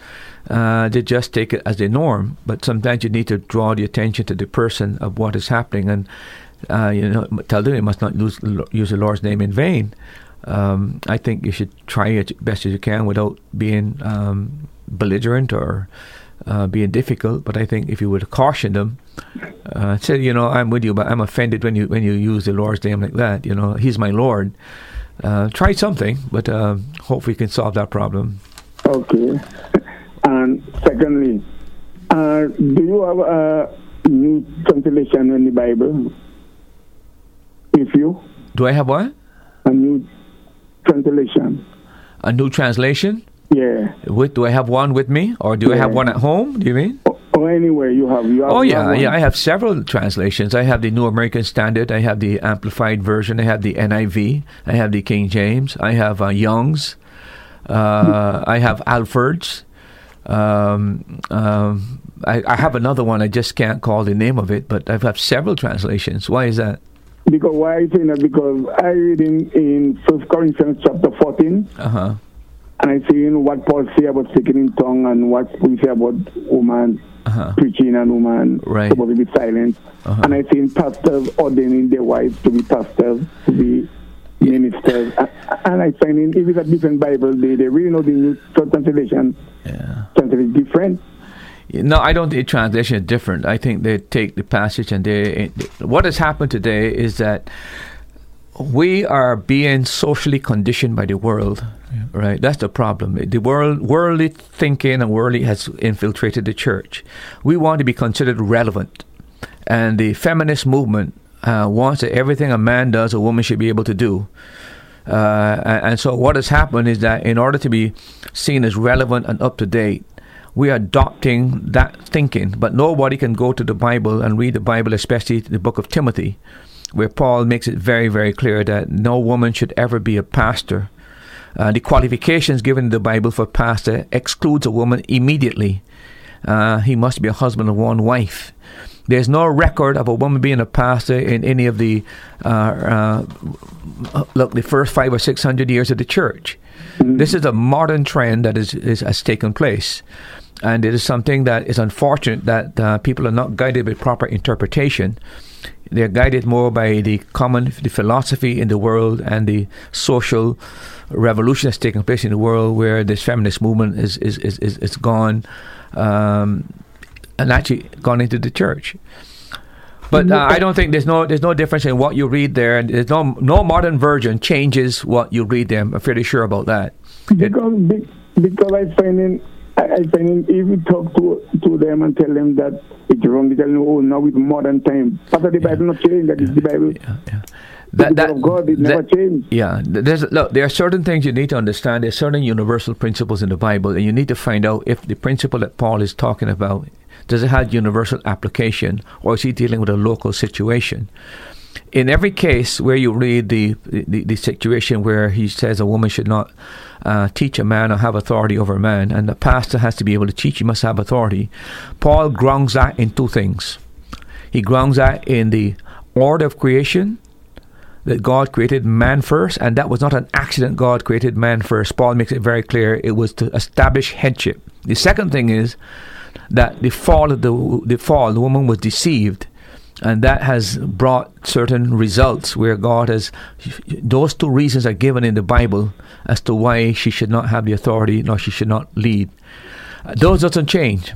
uh, they just take it as the norm. But sometimes you need to draw the attention to the person of what is happening, and uh, you know, tell them they must not use, use the Lord's name in vain. Um, I think you should try as best as you can without being um, belligerent or Uh, being difficult, but I think if you would caution them, uh, say, you know, I'm with you, but I'm offended when you when you use the Lord's name like that. You know, He's my Lord. Uh, try something, but uh, hopefully we can solve that problem. Okay. And secondly, uh, do you have a new translation in the Bible? If you do, I have what? A new translation. A new translation. Yeah. With, do I have one with me, or do yeah. I have one at home? Do you mean? Or oh, anywhere you have. You have oh yeah, one. yeah. I have several translations. I have the New American Standard. I have the Amplified Version. I have the N I V. I have the King James. I have uh, Young's. Uh, I have Alford's. Um, um, I, I have another one. I just can't call the name of it. But I've had several translations. Why is that? Because why is it? Because I read in in First Corinthians chapter fourteen. Uh huh. And I see, you know, what Paul say about speaking in tongue and what we say about woman uh-huh. preaching and woman right. supposed to be silent. Uh-huh. And I see pastors ordaining their wives to be pastors, to be yeah. ministers. And, and I find in if it's a different Bible, they, they really know the new translation. Yeah. Translation is different. No, I don't think translation is different. I think they take the passage and they. What has happened today is that we are being socially conditioned by the world, yeah. right? That's the problem. The world, worldly thinking and worldly has infiltrated the church. We want to be considered relevant. And the feminist movement uh, wants that everything a man does, a woman should be able to do. Uh, and so what has happened is that in order to be seen as relevant and up to date, we are adopting that thinking. But nobody can go to the Bible and read the Bible, especially the book of Timothy, where Paul makes it very, very clear that no woman should ever be a pastor. Uh, the qualifications given in the Bible for pastor excludes a woman immediately. Uh, he must be a husband of one wife. There's no record of a woman being a pastor in any of the uh, uh, look the first five or six hundred years of the church. Mm-hmm. This is a modern trend that is, is has taken place. And it is something that is unfortunate that uh, people are not guided with proper interpretation. They're guided more by the common the philosophy in the world and the social revolution that's taking place in the world, where this feminist movement is is is, is, is gone um, and actually gone into the church. But uh, I don't think there's no there's no difference in what you read there, and there's no no modern version changes what you read there. I'm fairly sure about that. Because it, because I find in. I find if you talk to to them and tell them that it's wrong, they tell them, oh, now it's modern time. After the yeah. Bible not changed, that yeah. is the Bible. Yeah. Yeah. That, that, of God, it that, never changed. Yeah, there's, look, there are certain things you need to understand. There are certain universal principles in the Bible, and you need to find out if the principle that Paul is talking about, does it have universal application, or is he dealing with a local situation? in every case where you read the, the, the situation where he says a woman should not uh, teach a man or have authority over a man, and the pastor has to be able to teach, he must have authority, Paul grounds that in two things. He grounds that in the order of creation, that God created man first, and that was not an accident. God created man first. Paul makes it very clear it was to establish headship. The second thing is that the fall of the, the fall, the woman was deceived, and that has brought certain results where God has, those two reasons are given in the Bible as to why she should not have the authority, nor she should not lead. Those doesn't change.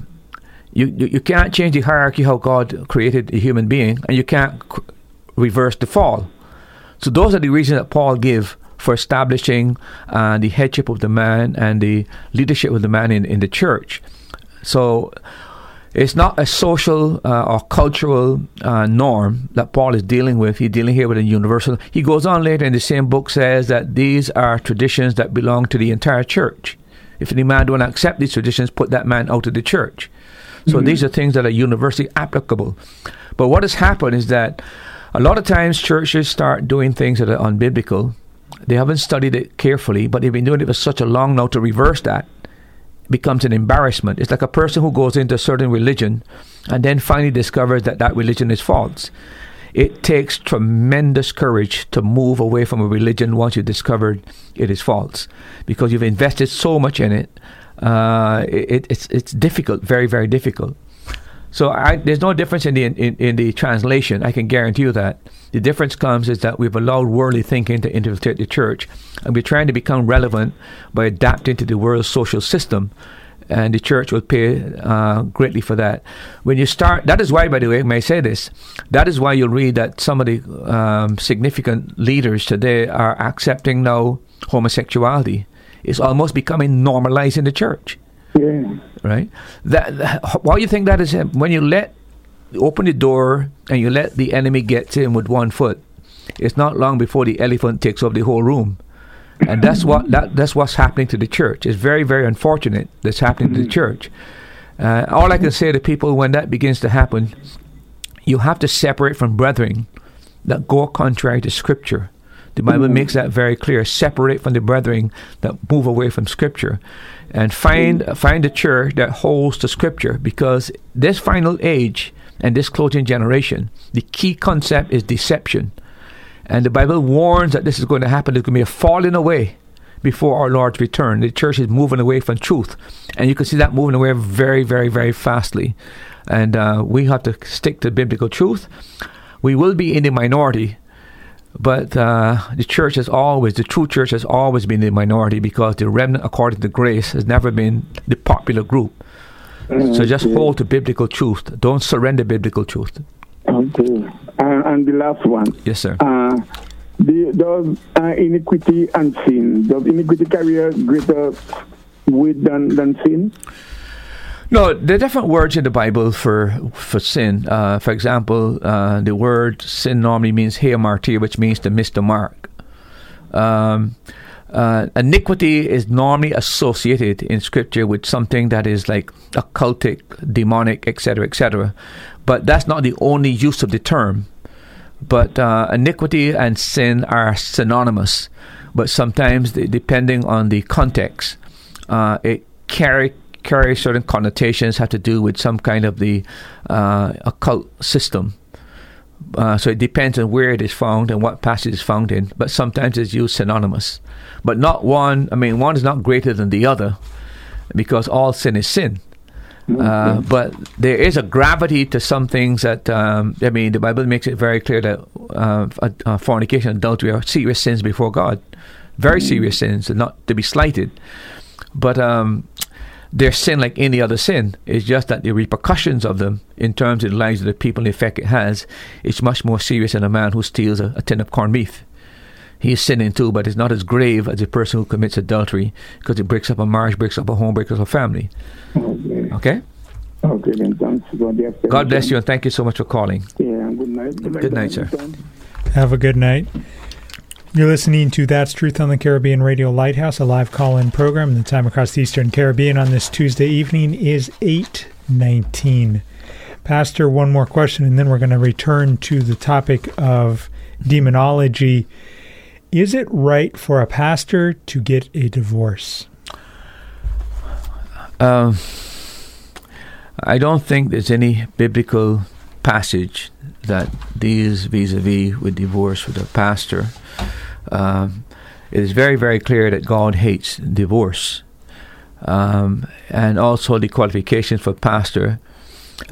You, you, you can't change the hierarchy how God created a human being, and you can't c- reverse the fall. So those are the reasons that Paul gives for establishing uh, the headship of the man and the leadership of the man in, in the church. So it's not a social uh, or cultural uh, norm that Paul is dealing with. He's dealing here with a universal. He goes on later in the same book, says that these are traditions that belong to the entire church. If any man don't accept these traditions, put that man out of the church. So mm-hmm. these are things that are universally applicable. But what has happened is that a lot of times churches start doing things that are unbiblical. They haven't studied it carefully, but they've been doing it for such a long now to reverse that becomes an embarrassment. It's like a person who goes into a certain religion and then finally discovers that that religion is false. It takes tremendous courage to move away from a religion once you discovered it is false, because you've invested so much in it. Uh, it it's it's difficult, very, very difficult. So I, there's no difference in the in, in the translation. I can guarantee you that. The difference comes is that we've allowed worldly thinking to infiltrate the church, and we're trying to become relevant by adapting to the world's social system, and the church will pay uh, greatly for that. When you start, that is why, by the way, may I say this? That is why you'll read that some of the um, significant leaders today are accepting now homosexuality. It's almost becoming normalized in the church. Yeah. Right. That, that why you think that is? When you let open the door and you let the enemy get in with one foot, it's not long before the elephant takes over the whole room, and that's what that, that's what's happening to the church. It's very, very unfortunate that's happening to the church. Uh, all I can say to people when that begins to happen, you have to separate from brethren that go contrary to Scripture. The Bible makes that very clear. Separate from the brethren that move away from Scripture, and find find a church that holds to Scripture, because this final age and this closing generation, the key concept is deception. And the Bible warns that this is going to happen. There's going to be a falling away before our Lord's return. The church is moving away from truth, and you can see that moving away very, very, very fastly. And uh, we have to stick to biblical truth. We will be in the minority, but uh, the church has always, the true church has always been the minority, because the remnant, according to grace, has never been the popular group. Mm-hmm. So just hold to biblical truth. Don't surrender biblical truth. Okay. Uh, and the last one. Yes, sir. Uh, the, does uh, iniquity and sin, does iniquity carry a greater weight than, than sin? No, there are different words in the Bible for for sin. Uh, for example, uh, the word sin normally means hamartia, which means to miss the mark. Um, uh, iniquity is normally associated in Scripture with something that is like occultic, demonic, et cetera, et cetera. But that's not the only use of the term. But uh, iniquity and sin are synonymous. But sometimes, they, depending on the context, uh, it carries carry certain connotations, have to do with some kind of the uh, occult system. Uh, so it depends on where it is found and what passage is found in, but sometimes it's used synonymous. But not one, I mean, one is not greater than the other, because all sin is sin. Uh, but there is a gravity to some things that, um, I mean, the Bible makes it very clear that uh, uh, fornication, adultery are serious sins before God. Very serious sins, and not to be slighted. But um their sin, like any other sin, is just that the repercussions of them in terms of the lives of the people and the effect it has is much more serious than a man who steals a, a tin of corned beef. He is sinning too, but it's not as grave as a person who commits adultery, because it breaks up a marriage, breaks up a home, breaks up a family. Okay? Okay, okay then. Thanks for the God bless you, and thank you so much for calling. Yeah, good night. Good night, good night sir. Have a good night. You're listening to That's Truth on the Caribbean Radio Lighthouse, a live call-in program. The time across the Eastern Caribbean on this Tuesday evening is eight nineteen. Pastor, one more question, and then we're going to return to the topic of demonology. Is it right for a pastor to get a divorce? Um, I don't think there's any biblical passage that deals vis-a-vis with divorce with a pastor. Um, it is very, very clear that God hates divorce. Um, and also the qualifications for pastor,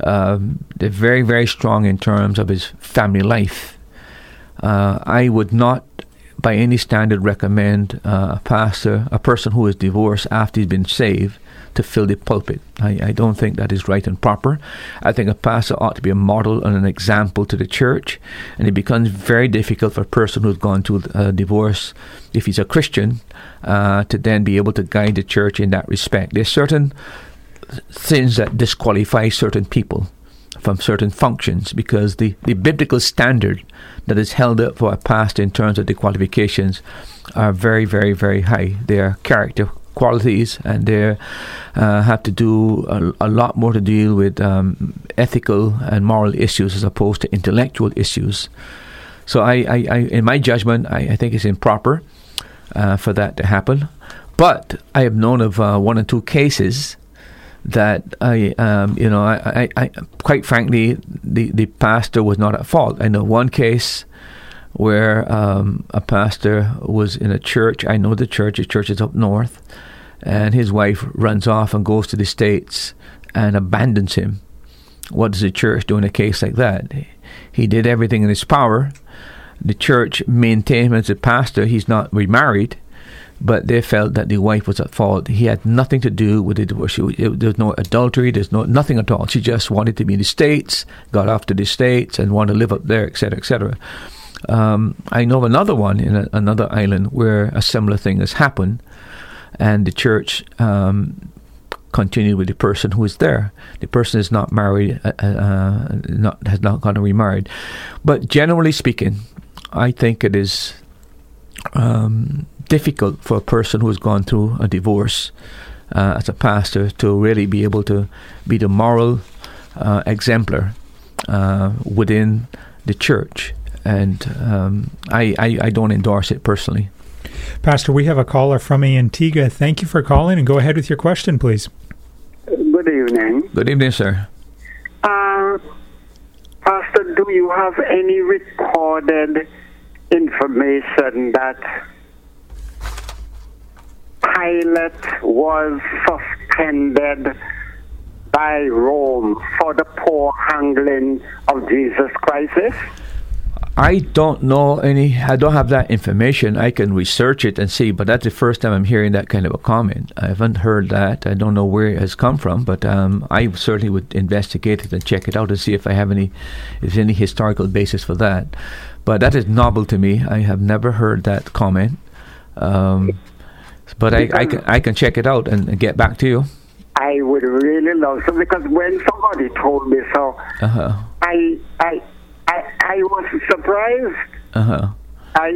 um, they're very, very strong in terms of his family life. Uh, I would not, by any standard, recommend uh, a pastor, a person who is divorced after he's been saved, to fill the pulpit. I, I don't think that is right and proper. I think a pastor ought to be a model and an example to the church, and it becomes very difficult for a person who's gone through a divorce, if he's a Christian, uh, to then be able to guide the church in that respect. There's certain things that disqualify certain people from certain functions, because the, the biblical standard that is held up for a pastor in terms of the qualifications are very, very, very high. They are character qualities, and they uh, have to do a, a lot more to deal with um, ethical and moral issues as opposed to intellectual issues. So I, I, I in my judgment, I, I think it's improper uh, for that to happen. But I have known of uh, one or two cases that I, um, you know, I, I, I quite frankly, the, the pastor was not at fault. I know one case where um, a pastor was in a church. I know the church. The church is up north. And his wife runs off and goes to the States and abandons him. What does the church do in a case like that? He did everything in his power. The church maintained him as a pastor. He's not remarried. But they felt that the wife was at fault. He had nothing to do with the divorce. There's no adultery. There's no nothing at all. She just wanted to be in the States, got off to the States, and wanted to live up there, et cetera, et cetera. Um, I know of another one in a, another island where a similar thing has happened, and the church um, continued with the person who is there. The person is not married, uh, uh, not has not gotten remarried. But generally speaking, I think it is um, difficult for a person who has gone through a divorce uh, as a pastor to really be able to be the moral uh, exemplar uh, within the church. And um, I, I, I don't endorse it personally. Pastor, we have a caller from Antigua. Thank you for calling, and go ahead with your question, please. Good evening. Good evening, sir. Uh, Pastor, do you have any recorded information that Pilate was suspended by Rome for the poor handling of Jesus Christ? I don't know any, I don't have that information. I can research it and see, but that's the first time I'm hearing that kind of a comment. I haven't heard that. I don't know where it has come from, but um, I certainly would investigate it and check it out and see if I have any, if there's any historical basis for that. But that is novel to me. I have never heard that comment. Um, but I, I, can, I can check it out and, and get back to you. I would really love to, because when somebody told me so, uh-huh. I... I I, I was surprised. Uh-huh. I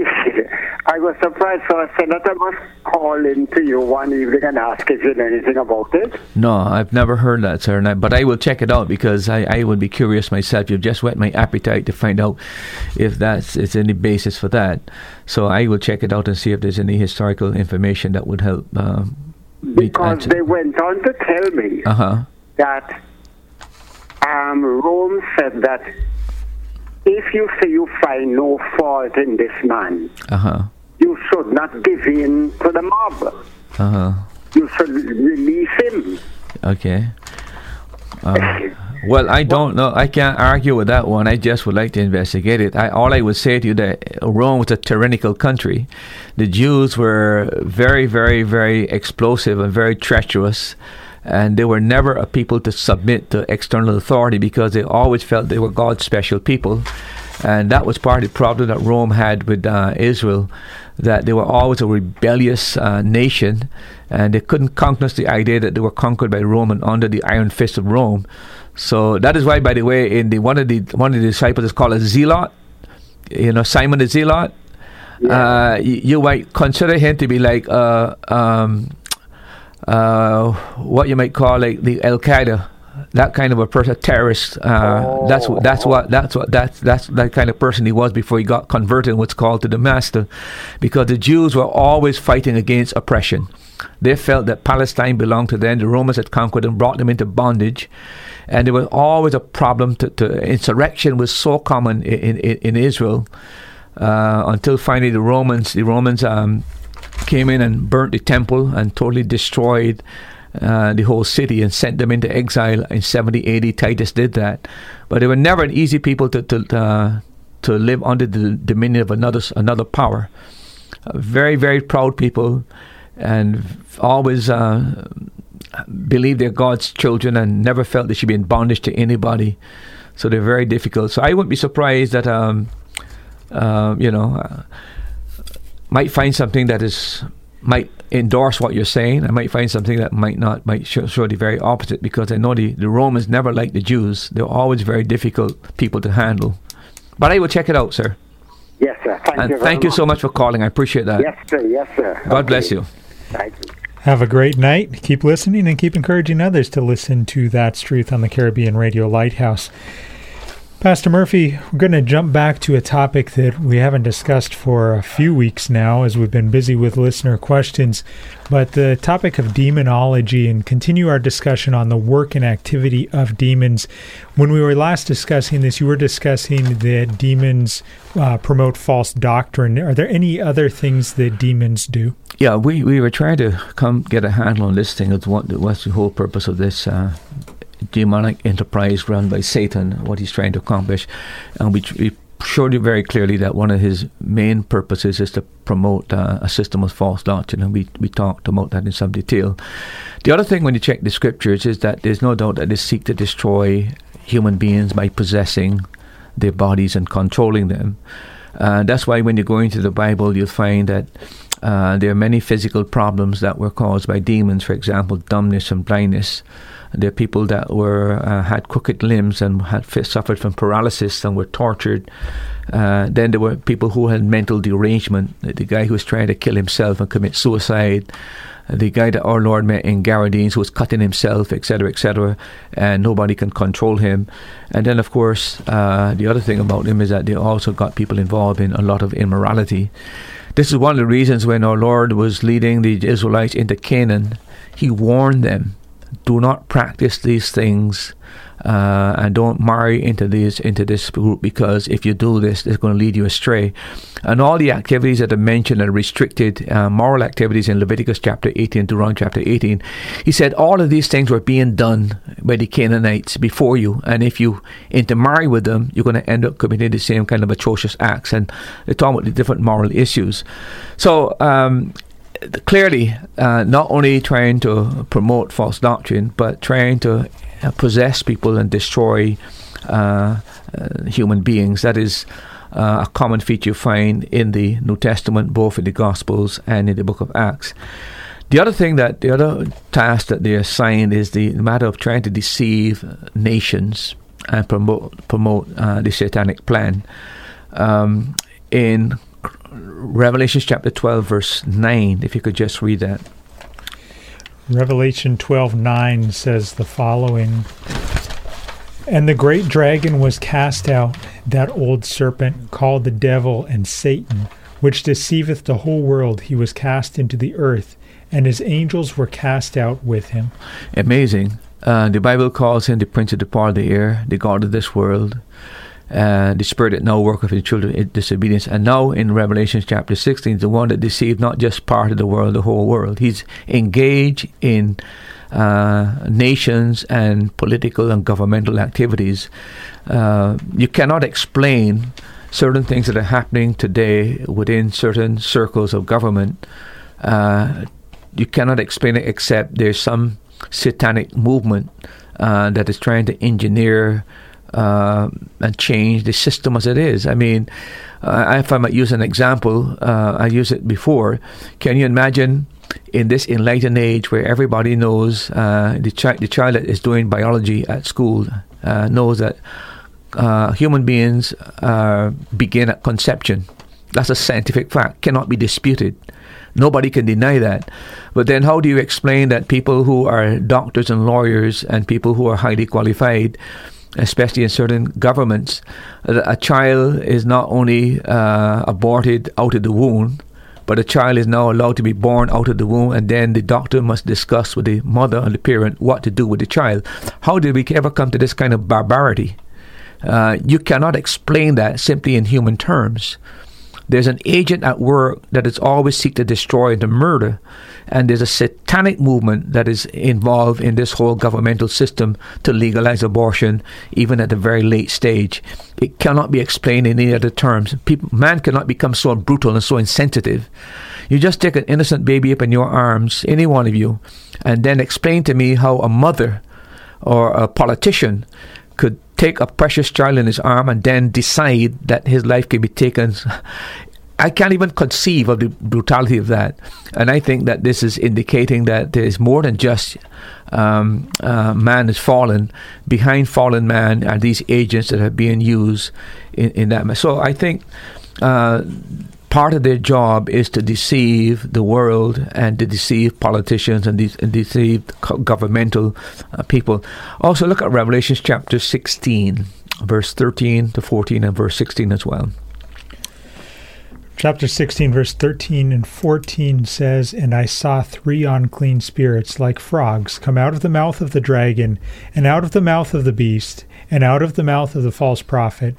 I was surprised, so I said that I must call in to you one evening and ask if you know anything about it. No, I've never heard that, sir, and I, but I will check it out, because I, I would be curious myself. You've just whet my appetite to find out if that's is any basis for that. So I will check it out and see if there's any historical information that would help. Um, because they went on to tell me uh-huh. that um, Rome said that if you say you find no fault in this man, uh-huh. you should not give in to the mob. Uh-huh. You should release him. Okay. Uh, well, I don't know. I can't argue with that one. I just would like to investigate it. I, all I would say to you that Rome was a tyrannical country. The Jews were very, very, very explosive and very treacherous. And they were never a people to submit to external authority, because they always felt they were God's special people. And that was part of the problem that Rome had with uh, Israel, that they were always a rebellious uh, nation, and they couldn't countenance the idea that they were conquered by Rome and under the iron fist of Rome. So that is why, by the way, in the one of the one of the disciples is called a zealot, you know, Simon the zealot. Yeah. Uh, you, you might consider him to be like uh, um, Uh, what you might call like the Al Qaeda that kind of a person, a terrorist. Uh, oh. That's what. That's what. That's what. That's that's that kind of person he was before he got converted and was called to the Master, because the Jews were always fighting against oppression. They felt that Palestine belonged to them. The Romans had conquered and brought them into bondage, and there was always a problem. To, to insurrection was so common in in, in Israel uh, until finally the Romans the Romans um, came in and burnt the temple and totally destroyed Uh, the whole city and sent them into exile in seventy A D. Titus did that, but they were never an easy people to to uh, to live under the dominion of another another power. Uh, very very proud people, and always uh, believed they're God's children and never felt they should be in bondage to anybody. So they're very difficult. So I wouldn't be surprised that um, uh, you know uh, might find something that is might. endorse what you're saying. I might find something that might not, might show, show the very opposite, because I know the, the Romans never liked the Jews. They're always very difficult people to handle. But I will check it out, sir. Yes, sir. Thank and you very thank much. you so much for calling. I appreciate that. Yes, sir. Yes, sir. God okay. bless you. Thank you. Have a great night. Keep listening and keep encouraging others to listen to That's Truth on the Caribbean Radio Lighthouse. Pastor Murphy, we're going to jump back to a topic that we haven't discussed for a few weeks now, as we've been busy with listener questions, but the topic of demonology, and continue our discussion on the work and activity of demons. When we were last discussing this, you were discussing that demons uh, promote false doctrine. Are there any other things that demons do? Yeah, we, we were trying to come get a handle on this thing. It's what, what's the whole purpose of this uh demonic enterprise run by Satan, what he's trying to accomplish. And we, we showed you very clearly that one of his main purposes is to promote uh, a system of false doctrine, and we, we talked about that in some detail. The other thing, when you check the scriptures, is that there's no doubt that they seek to destroy human beings by possessing their bodies and controlling them. Uh, that's why when you go into the Bible, you'll find that uh, there are many physical problems that were caused by demons, for example, dumbness and blindness. There are people that were uh, had crooked limbs and had f- suffered from paralysis and were tortured. Uh, then there were people who had mental derangement. The guy who was trying to kill himself and commit suicide. The guy that our Lord met in Gadarenes who was cutting himself, et cetera, et cetera, and nobody can control him. And then, of course, uh, the other thing about him is that they also got people involved in a lot of immorality. This is one of the reasons when our Lord was leading the Israelites into Canaan, he warned them, do not practice these things uh, and don't marry into these into this group, because if you do this, it's going to lead you astray. And all the activities that are mentioned are restricted uh, moral activities in Leviticus chapter eighteen, Deuteronomy chapter eighteen. He said all of these things were being done by the Canaanites before you, and if you intermarry with them, you're going to end up committing the same kind of atrocious acts. And they're talking about the different moral issues. So, um, Clearly, uh, not only trying to promote false doctrine, but trying to uh, possess people and destroy uh, uh, human beings. That is uh, a common feature you find in the New Testament, both in the Gospels and in the book of Acts. The other thing that, the other task that they are assigned is the matter of trying to deceive nations and promote, promote uh, the satanic plan. Um, in Revelation chapter twelve, verse nine, if you could just read that. Revelation twelve, nine says the following, "And the great dragon was cast out, that old serpent called the devil and Satan, which deceiveth the whole world. He was cast into the earth, and his angels were cast out with him." Amazing. Uh, the Bible calls him the prince of the power of the air, the god of this world. Uh, the spirit that now worketh in the children in disobedience. And now in Revelation chapter sixteen, the one that deceived not just part of the world, the whole world. He's engaged in uh, nations and political and governmental activities. Uh, you cannot explain certain things that are happening today within certain circles of government. Uh, you cannot explain it except there's some satanic movement uh, that is trying to engineer Uh, and change the system as it is. I mean, uh, if I might use an example, uh, I used it before. Can you imagine in this enlightened age where everybody knows uh, the, chi- the child that is doing biology at school uh, knows that uh, human beings uh, begin at conception. That's a scientific fact, cannot be disputed. Nobody can deny that. But then how do you explain that people who are doctors and lawyers and people who are highly qualified, especially in certain governments, a child is not only uh, aborted out of the womb, but a child is now allowed to be born out of the womb, and then the doctor must discuss with the mother and the parent what to do with the child. How did we ever come to this kind of barbarity? Uh, you cannot explain that simply in human terms. There's an agent at work that is always seeking to destroy and to murder. And there's a satanic movement that is involved in this whole governmental system to legalize abortion, even at a very late stage. It cannot be explained in any other terms. People, man cannot become so brutal and so insensitive. You just take an innocent baby up in your arms, any one of you, and then explain to me how a mother or a politician could take a precious child in his arm and then decide that his life can be taken. I can't even conceive of the brutality of that. And I think that this is indicating that there is more than just um, uh, man is fallen. Behind fallen man are these agents that are being used in, in that. So I think uh, part of their job is to deceive the world and to deceive politicians and, de- and deceive governmental uh, people. Also, look at Revelation chapter sixteen, verse thirteen to fourteen, and verse sixteen as well. Chapter sixteen, verse thirteen and fourteen says, "And I saw three unclean spirits like frogs come out of the mouth of the dragon, and out of the mouth of the beast, and out of the mouth of the false prophet.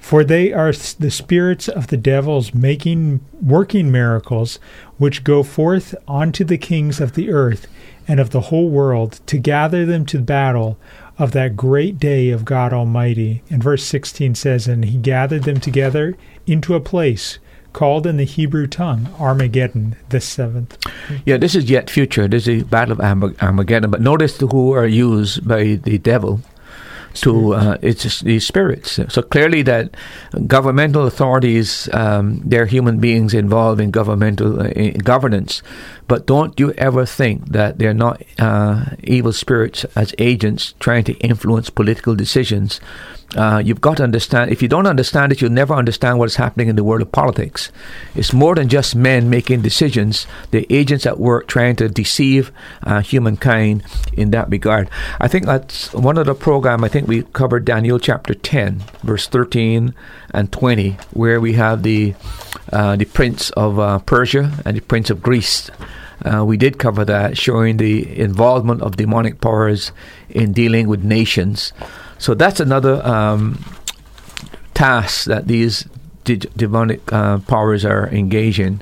For they are the spirits of the devils making, working miracles, which go forth unto the kings of the earth and of the whole world to gather them to battle of that great day of God Almighty." And verse sixteen says, "And he gathered them together into a place called in the Hebrew tongue Armageddon, the seventh." Yeah, this is yet future. This is the battle of Armageddon. But notice who are used by the devil. To uh, it's these spirits. So clearly that governmental authorities, um, they're human beings involved in governmental uh, in governance. But don't you ever think that they're not uh, evil spirits as agents trying to influence political decisions. Uh, you've got to understand. If you don't understand it, you'll never understand what's happening in the world of politics. It's more than just men making decisions. They're agents at work trying to deceive uh, humankind in that regard. I think that's one of the program. I think we covered Daniel chapter ten, verse thirteen and twenty, where we have the uh, the prince of uh, Persia and the prince of Greece. Uh, we did cover that, showing the involvement of demonic powers in dealing with nations. So that's another um, task that these de- demonic uh, powers are engaged in,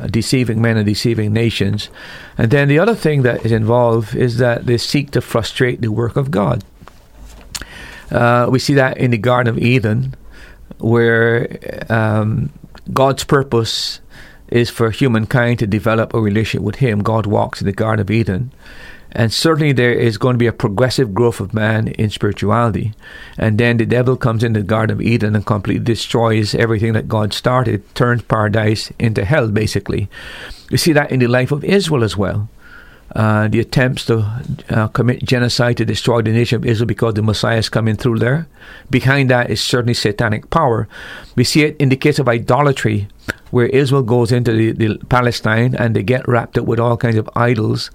uh, deceiving men and deceiving nations. And then the other thing that is involved is that they seek to frustrate the work of God. Uh, we see that in the Garden of Eden, where um, God's purpose is for humankind to develop a relationship with Him. God walks in the Garden of Eden. And certainly there is going to be a progressive growth of man in spirituality. And then the devil comes into the Garden of Eden and completely destroys everything that God started, turns paradise into hell, basically. You see that in the life of Israel as well. Uh, the attempts to uh, commit genocide to destroy the nation of Israel because the Messiah is coming through there. Behind that is certainly satanic power. We see it in the case of idolatry, where Israel goes into the, the Palestine and they get wrapped up with all kinds of idols,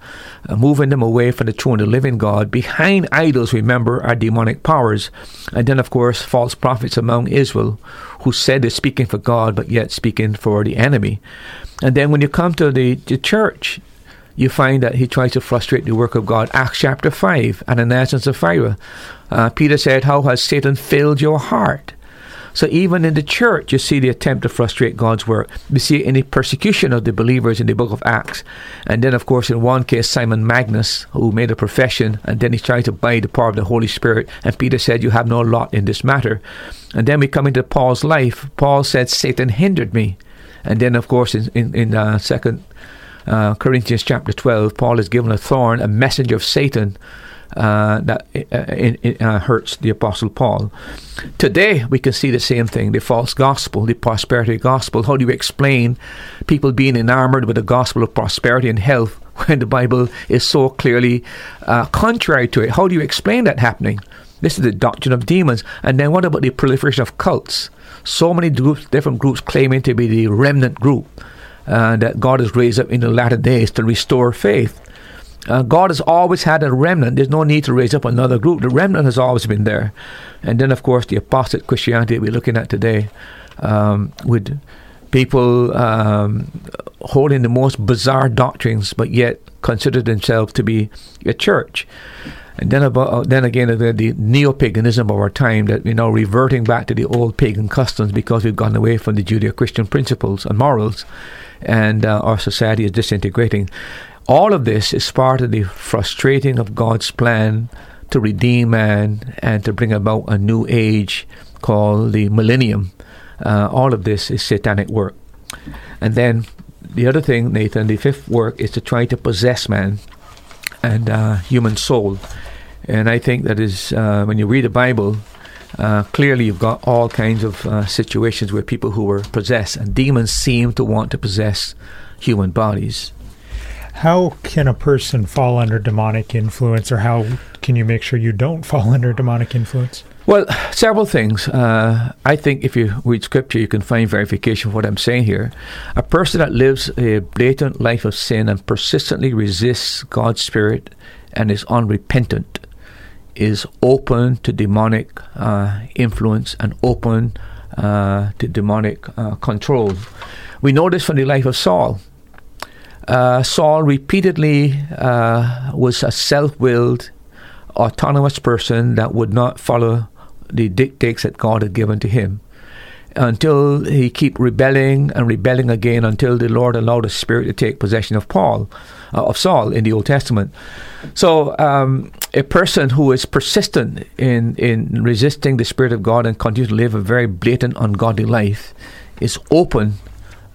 uh, moving them away from the true and the living God. Behind idols, remember, are demonic powers. And then, of course, false prophets among Israel who said they're speaking for God, but yet speaking for the enemy. And then when you come to the, the church, you find that he tries to frustrate the work of God. Acts chapter five, Ananias and Sapphira. Uh, Peter said, "How has Satan filled your heart?" So even in the church, you see the attempt to frustrate God's work. We see it in the persecution of the believers in the book of Acts. And then, of course, in one case, Simon Magnus, who made a profession, and then he tried to buy the power of the Holy Spirit. And Peter said, "You have no lot in this matter." And then we come into Paul's life. Paul said, "Satan hindered me." And then, of course, in, in, in uh, second uh, Corinthians chapter twelve, Paul is given a thorn, a messenger of Satan, Uh, that it, it, it uh, hurts the Apostle Paul. Today, we can see the same thing, the false gospel, the prosperity gospel. How do you explain people being enamored with the gospel of prosperity and health when the Bible is so clearly uh, contrary to it? How do you explain that happening? This is the doctrine of demons. And then what about the proliferation of cults? So many groups, different groups claiming to be the remnant group uh, that God has raised up in the latter days to restore faith. Uh, God has always had a remnant. There's no need to raise up another group. The remnant has always been there. And then, of course, the apostate Christianity that we're looking at today, um, with people um, holding the most bizarre doctrines, but yet consider themselves to be a church. And then about, uh, then again, the, the neo-paganism of our time, that we're now reverting back to the old pagan customs because we've gone away from the Judeo-Christian principles and morals, and uh, our society is disintegrating. All of this is part of the frustrating of God's plan to redeem man and to bring about a new age called the millennium. Uh, all of this is satanic work. And then the other thing, Nathan, the fifth work is to try to possess man and uh, human soul. And I think that is, uh, when you read the Bible, uh, clearly you've got all kinds of uh, situations where people who were possessed, and demons seem to want to possess human bodies. How can a person fall under demonic influence, or how can you make sure you don't fall under demonic influence? Well, several things. Uh, I think if you read Scripture, you can find verification for what I'm saying here. A person that lives a blatant life of sin and persistently resists God's Spirit and is unrepentant is open to demonic uh, influence and open uh, to demonic uh, control. We know this from the life of Saul. Uh, Saul repeatedly uh, was a self-willed, autonomous person that would not follow the dictates that God had given to him, until he kept rebelling and rebelling again, until the Lord allowed the Spirit to take possession of Paul, uh, of Saul in the Old Testament. So um, a person who is persistent in, in resisting the Spirit of God and continues to live a very blatant, ungodly life is open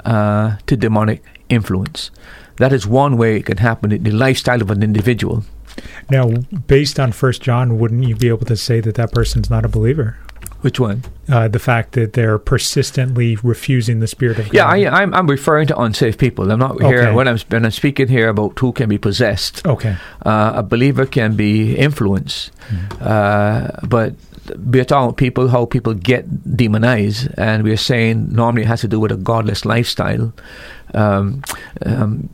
uh, to demonic influence. That is one way it can happen, the lifestyle of an individual. Now, based on First John, wouldn't you be able to say that that person's not a believer? Which one? Uh, the fact that they're persistently refusing the Spirit of God. Yeah, I, I'm, I'm referring to unsaved people. I'm not here okay. when, I'm, when I'm speaking here about who can be possessed. Okay, uh, a believer can be influenced, mm-hmm. uh, but we're talking about people, how people get demonized, and we're saying normally it has to do with a godless lifestyle. Um, um,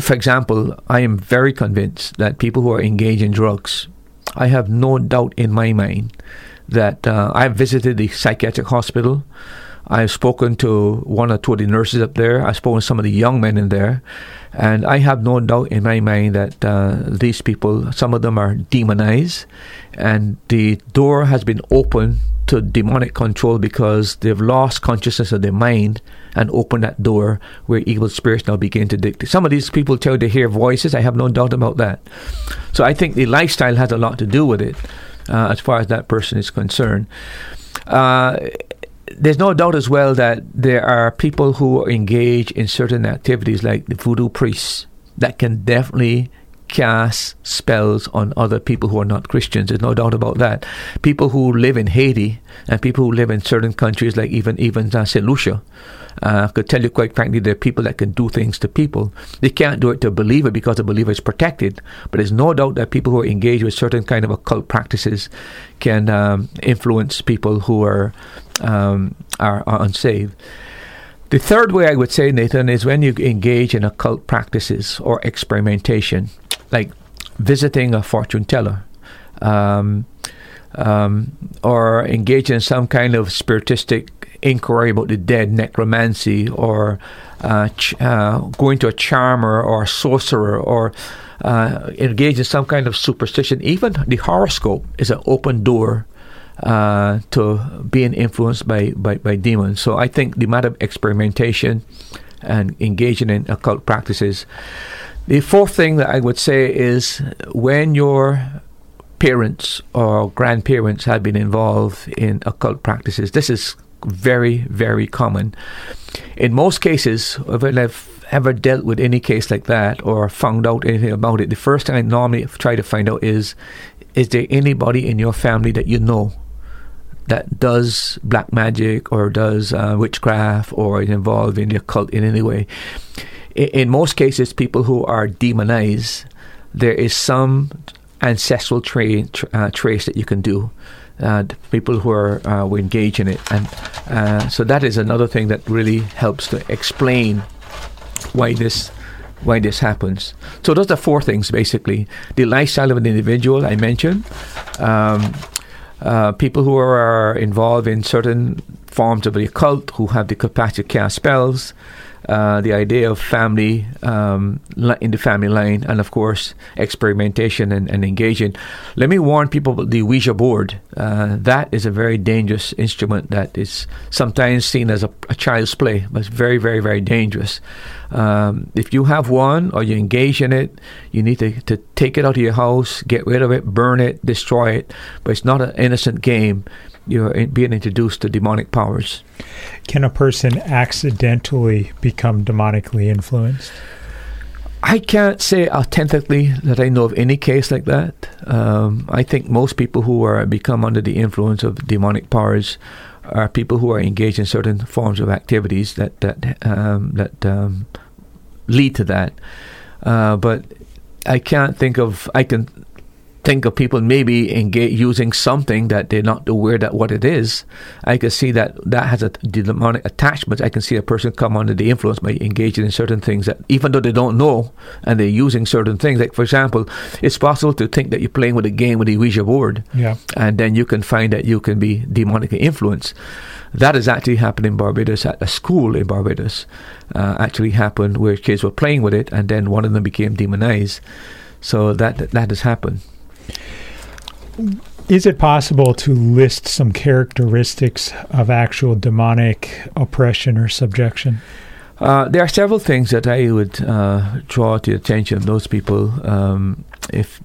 for example, I am very convinced that people who are engaged in drugs, I have no doubt in my mind that uh, I've visited the psychiatric hospital. I've spoken to one or two of the nurses up there. I've spoken to some of the young men in there. And I have no doubt in my mind that uh, these people, some of them are demonized. And the door has been opened to demonic control because they've lost consciousness of their mind and opened that door where evil spirits now begin to dictate. Some of these people tell they hear voices. I have no doubt about that. So I think the lifestyle has a lot to do with it uh, as far as that person is concerned. Uh There's no doubt as well that there are people who engage in certain activities like the voodoo priests that can definitely cast spells on other people who are not Christians. There's no doubt about that. People who live in Haiti and people who live in certain countries like even, even uh, Saint Lucia uh, could tell you quite frankly there are people that can do things to people. They can't do it to a believer because a believer is protected, but there's no doubt that people who are engaged with certain kind of occult practices can um, influence people who are Um, are, are unsaved. The third way I would say, Nathan, is when you engage in occult practices or experimentation, like visiting a fortune teller, um, um, or engage in some kind of spiritistic inquiry about the dead, necromancy, or uh, ch- uh, going to a charmer or a sorcerer, or uh, engage in some kind of superstition. Even the horoscope is an open door Uh, to being influenced by, by, by demons. So I think the matter of experimentation and engaging in occult practices. The fourth thing that I would say is when your parents or grandparents have been involved in occult practices, this is very, very common. In most cases, when I've ever dealt with any case like that or found out anything about it, the first thing I normally try to find out is, is there anybody in your family that you know that does black magic or does uh, witchcraft or is involved in the occult in any way? In, in most cases, people who are demonized, there is some ancestral tra- tra- uh, trace that you can do. Uh, the people who are uh, were engaged in it, and uh, so that is another thing that really helps to explain why this why this happens. So those are four things basically: the lifestyle of an individual I mentioned, um, uh, people who are involved in certain forms of the occult, who have the capacity to cast spells, uh, the idea of family um, in the family line, and of course experimentation and, and engaging. Let me warn people about the Ouija board. Uh, that is a very dangerous instrument that is sometimes seen as a, a child's play, but it's very, very, very dangerous. Um, if you have one or you engage in it, you need to, to take it out of your house, get rid of it, burn it, destroy it. But it's not an innocent game. You're being introduced to demonic powers. Can a person accidentally become demonically influenced? I can't say authentically that I know of any case like that. Um, I think most people who are become under the influence of demonic powers are people who are engaged in certain forms of activities that that um, that um, lead to that. Uh, but I can't think of. I can. Think of people maybe engage, using something that they're not aware that what it is. I can see that that has a demonic attachment. I can see a person come under the influence by engaging in certain things that even though they don't know and they're using certain things. Like, for example, it's possible to think that you're playing with a game with a Ouija board, yeah. and then you can find that you can be demonically influenced. That has actually happened in Barbados at a school in Barbados. Uh, actually happened where kids were playing with it and then one of them became demonized. So that that has happened. Is it possible to list some characteristics of actual demonic oppression or subjection? Uh, there are several things that I would uh, draw to the attention of those people. Um, if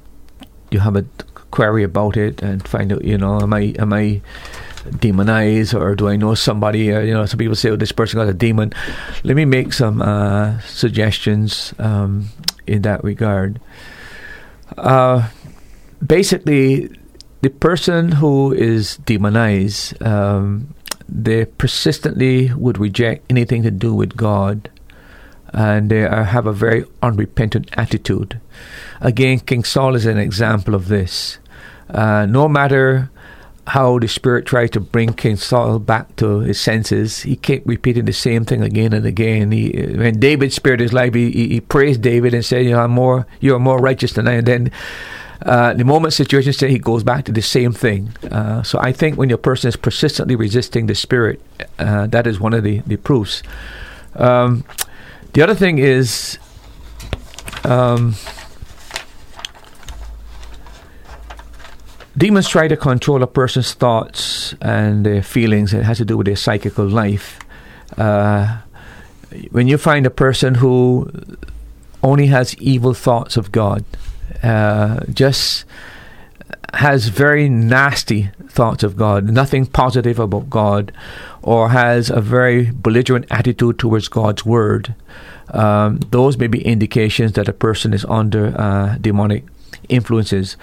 you have a query about it and find out, you know, am I am I demonized or do I know somebody? Or, you know, some people say, oh, this person got a demon. Let me make some uh, suggestions um, in that regard. Uh Basically, the person who is demonized, um, they persistently would reject anything to do with God, and they are, have a very unrepentant attitude. Again, King Saul is an example of this. Uh, no matter how the Spirit tried to bring King Saul back to his senses, he kept repeating the same thing again and again. He, when David spared his life, he, he, he praised David and said, "You know, I'm more, you are more righteous than I." And then Uh, the moment situation said, he goes back to the same thing. Uh, so I think when your person is persistently resisting the Spirit, uh, that is one of the, the proofs. Um, the other thing is um, demons try to control a person's thoughts and their feelings. It has to do with their psychical life. Uh, when you find a person who only has evil thoughts of God, Uh, just has very nasty thoughts of God, nothing positive about God, or has a very belligerent attitude towards God's word. Um, those may be indications that a person is under uh, demonic influences.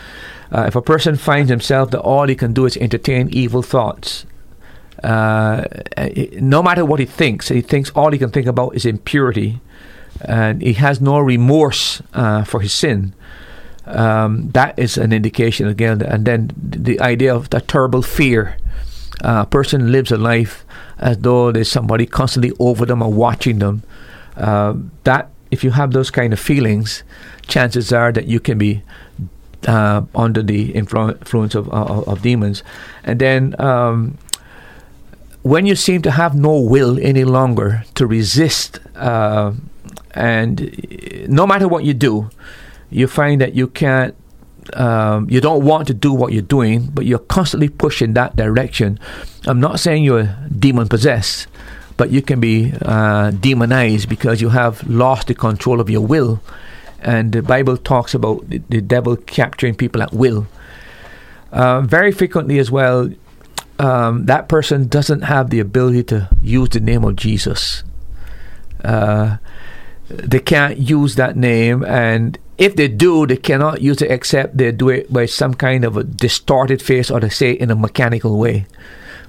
Uh, if a person finds himself that all he can do is entertain evil thoughts, uh, no matter what he thinks, he thinks all he can think about is impurity, and he has no remorse uh, for his sin. Um, that is an indication again. And then the idea of the terrible fear. A uh, person lives a life as though there's somebody constantly over them or watching them. Uh, that, if you have those kind of feelings, chances are that you can be uh, under the influ- influence of, of, of demons. And then um, when you seem to have no will any longer to resist, uh, and no matter what you do, you find that you can't, um, you don't want to do what you're doing, but you're constantly pushing that direction. I'm not saying you're demon-possessed, but you can be uh, demonized because you have lost the control of your will. And the Bible talks about the, the devil capturing people at will. Uh, very frequently as well, um, that person doesn't have the ability to use the name of Jesus. Uh, they can't use that name, and if they do, they cannot use it except they do it by some kind of a distorted face, or they say it in a mechanical way.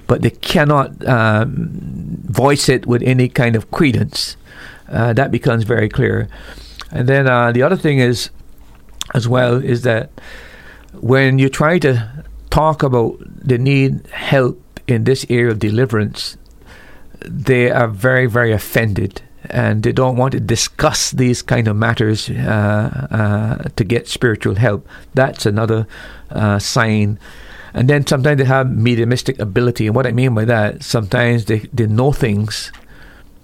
But they cannot um, voice it with any kind of credence. Uh, that becomes very clear. And then uh, the other thing is, as well, is that when you try to talk about the need help in this area of deliverance, they are very, very offended, and they don't want to discuss these kind of matters uh, uh, to get spiritual help. That's another uh, sign. And then sometimes they have mediumistic ability, and what I mean by that, sometimes they, they know things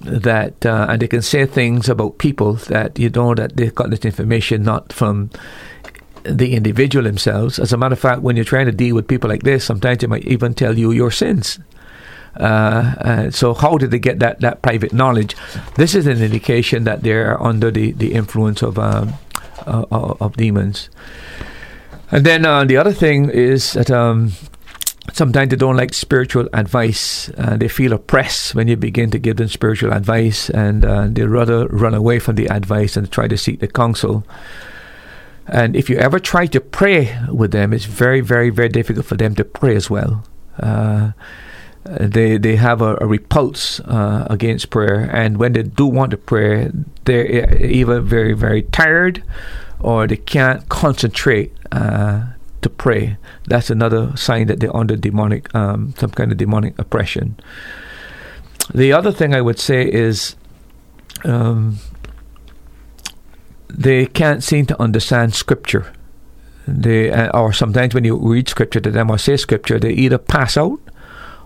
that uh, and they can say things about people that you know that they've got this information not from the individual themselves. As a matter of fact, when you're trying to deal with people like this, sometimes they might even tell you your sins. Uh, uh, so how did they get that, that private knowledge? This is an indication that they are under the, the influence of um, uh, of demons. And then uh, the other thing is that um, sometimes they don't like spiritual advice. Uh, they feel oppressed when you begin to give them spiritual advice, and uh, they rather run away from the advice and try to seek the counsel. And if you ever try to pray with them, it's very, very, very difficult for them to pray as well. Uh, they they have a, a repulse uh, against prayer, and when they do want to pray, they're either very, very tired or they can't concentrate uh, to pray. That's another sign that they're under demonic, um, some kind of demonic oppression. The other thing I would say is um, they can't seem to understand Scripture. They uh, or sometimes when you read Scripture to them or say Scripture, they either pass out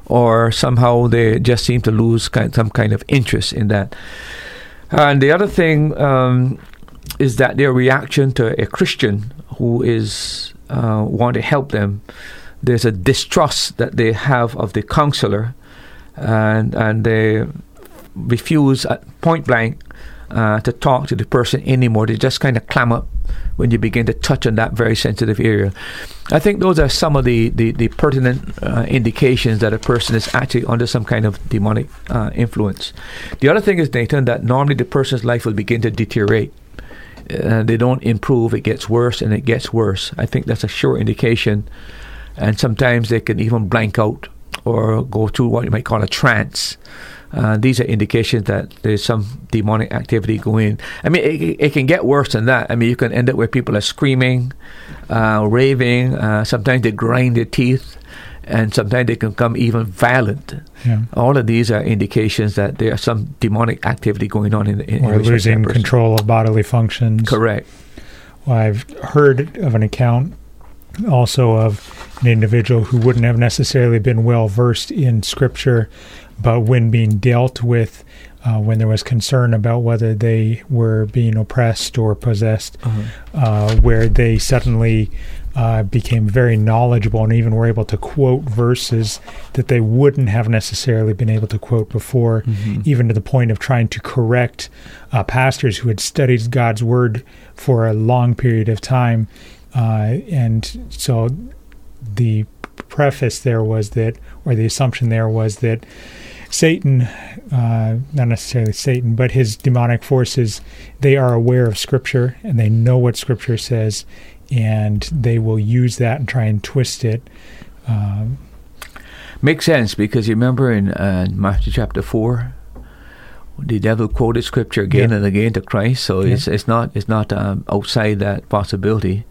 or somehow they just seem to lose kind, some kind of interest in that. And the other thing um, is that their reaction to a Christian who is uh, want to help them, there's a distrust that they have of the counselor, and and they refuse at point blank uh, to talk to the person anymore. They just kind of clam up when you begin to touch on that very sensitive area. I think those are some of the, the, the pertinent uh, indications that a person is actually under some kind of demonic uh, influence. The other thing is, Nathan, that normally the person's life will begin to deteriorate. Uh, they don't improve, it gets worse and it gets worse. I think that's a sure indication. And sometimes they can even blank out or go through what you might call a trance. Uh, these are indications that there's some demonic activity going. I mean, it, it can get worse than that. I mean, you can end up where people are screaming, uh, raving. Uh, sometimes they grind their teeth, and sometimes they can become even violent. Yeah. All of these are indications that there are some demonic activity going on in the in or losing control of bodily functions. Correct. Well, I've heard of an account also of an individual who wouldn't have necessarily been well versed in Scripture, but when being dealt with, uh, when there was concern about whether they were being oppressed or possessed, uh-huh. uh, where they suddenly uh, became very knowledgeable and even were able to quote verses that they wouldn't have necessarily been able to quote before, mm-hmm. even to the point of trying to correct uh, pastors who had studied God's Word for a long period of time. Uh, and so the preface there was that, or the assumption there was that Satan, uh, not necessarily Satan, but his demonic forces, they are aware of Scripture and they know what Scripture says, and they will use that and try and twist it. Um, Makes sense, because you remember in uh, Matthew chapter four, the devil quoted Scripture again yeah. and again to Christ, so yeah. it's it's not it's not um, outside that possibility.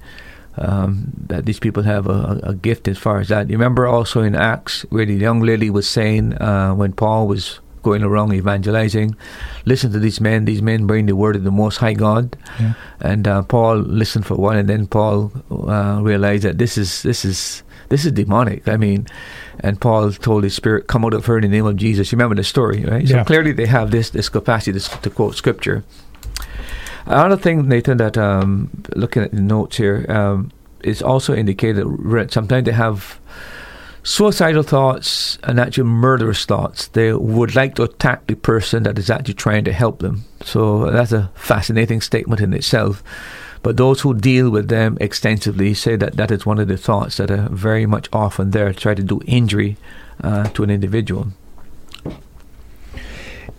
Um, that these people have a, a gift as far as that. You remember also in Acts where the young lady was saying uh, when Paul was going around evangelizing, listen to these men, these men bring the word of the Most High God. Yeah. And uh, Paul listened for a while, and then Paul uh, realized that this is this is this is demonic. I mean, and Paul told his spirit, come out of her in the name of Jesus. You remember the story, right? Yeah. So clearly they have this, this capacity to, to quote Scripture. Another thing, Nathan, that um, looking at the notes here, um, is also indicated sometimes they have suicidal thoughts and actually murderous thoughts. They would like to attack the person that is actually trying to help them. So that's a fascinating statement in itself. But those who deal with them extensively say that that is one of the thoughts that are very much often there to try to do injury uh, to an individual.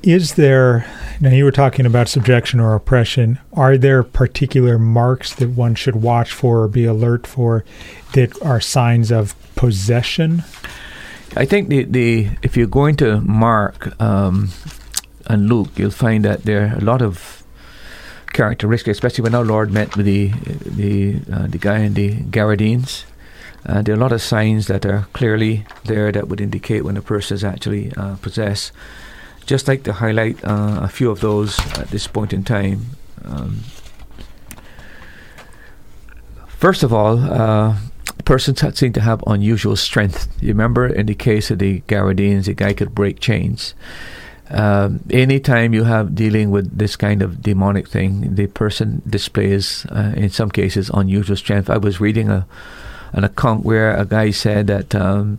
Is there, now you were talking about subjection or oppression, are there particular marks that one should watch for or be alert for that are signs of possession? I think the, the if you're going to Mark um, and Luke, you'll find that there are a lot of characteristic, especially when our Lord met with the the uh, the guy in the Gadarenes. Uh, there are a lot of signs that are clearly there that would indicate when a person is actually uh, possessed. Just like to highlight uh, a few of those at this point in time. Um, first of all, uh, persons seem to have unusual strength. You remember in the case of the Gadarenes, the guy could break chains. Um, anytime you have dealing with this kind of demonic thing, the person displays, uh, in some cases, unusual strength. I was reading a an account where a guy said that um,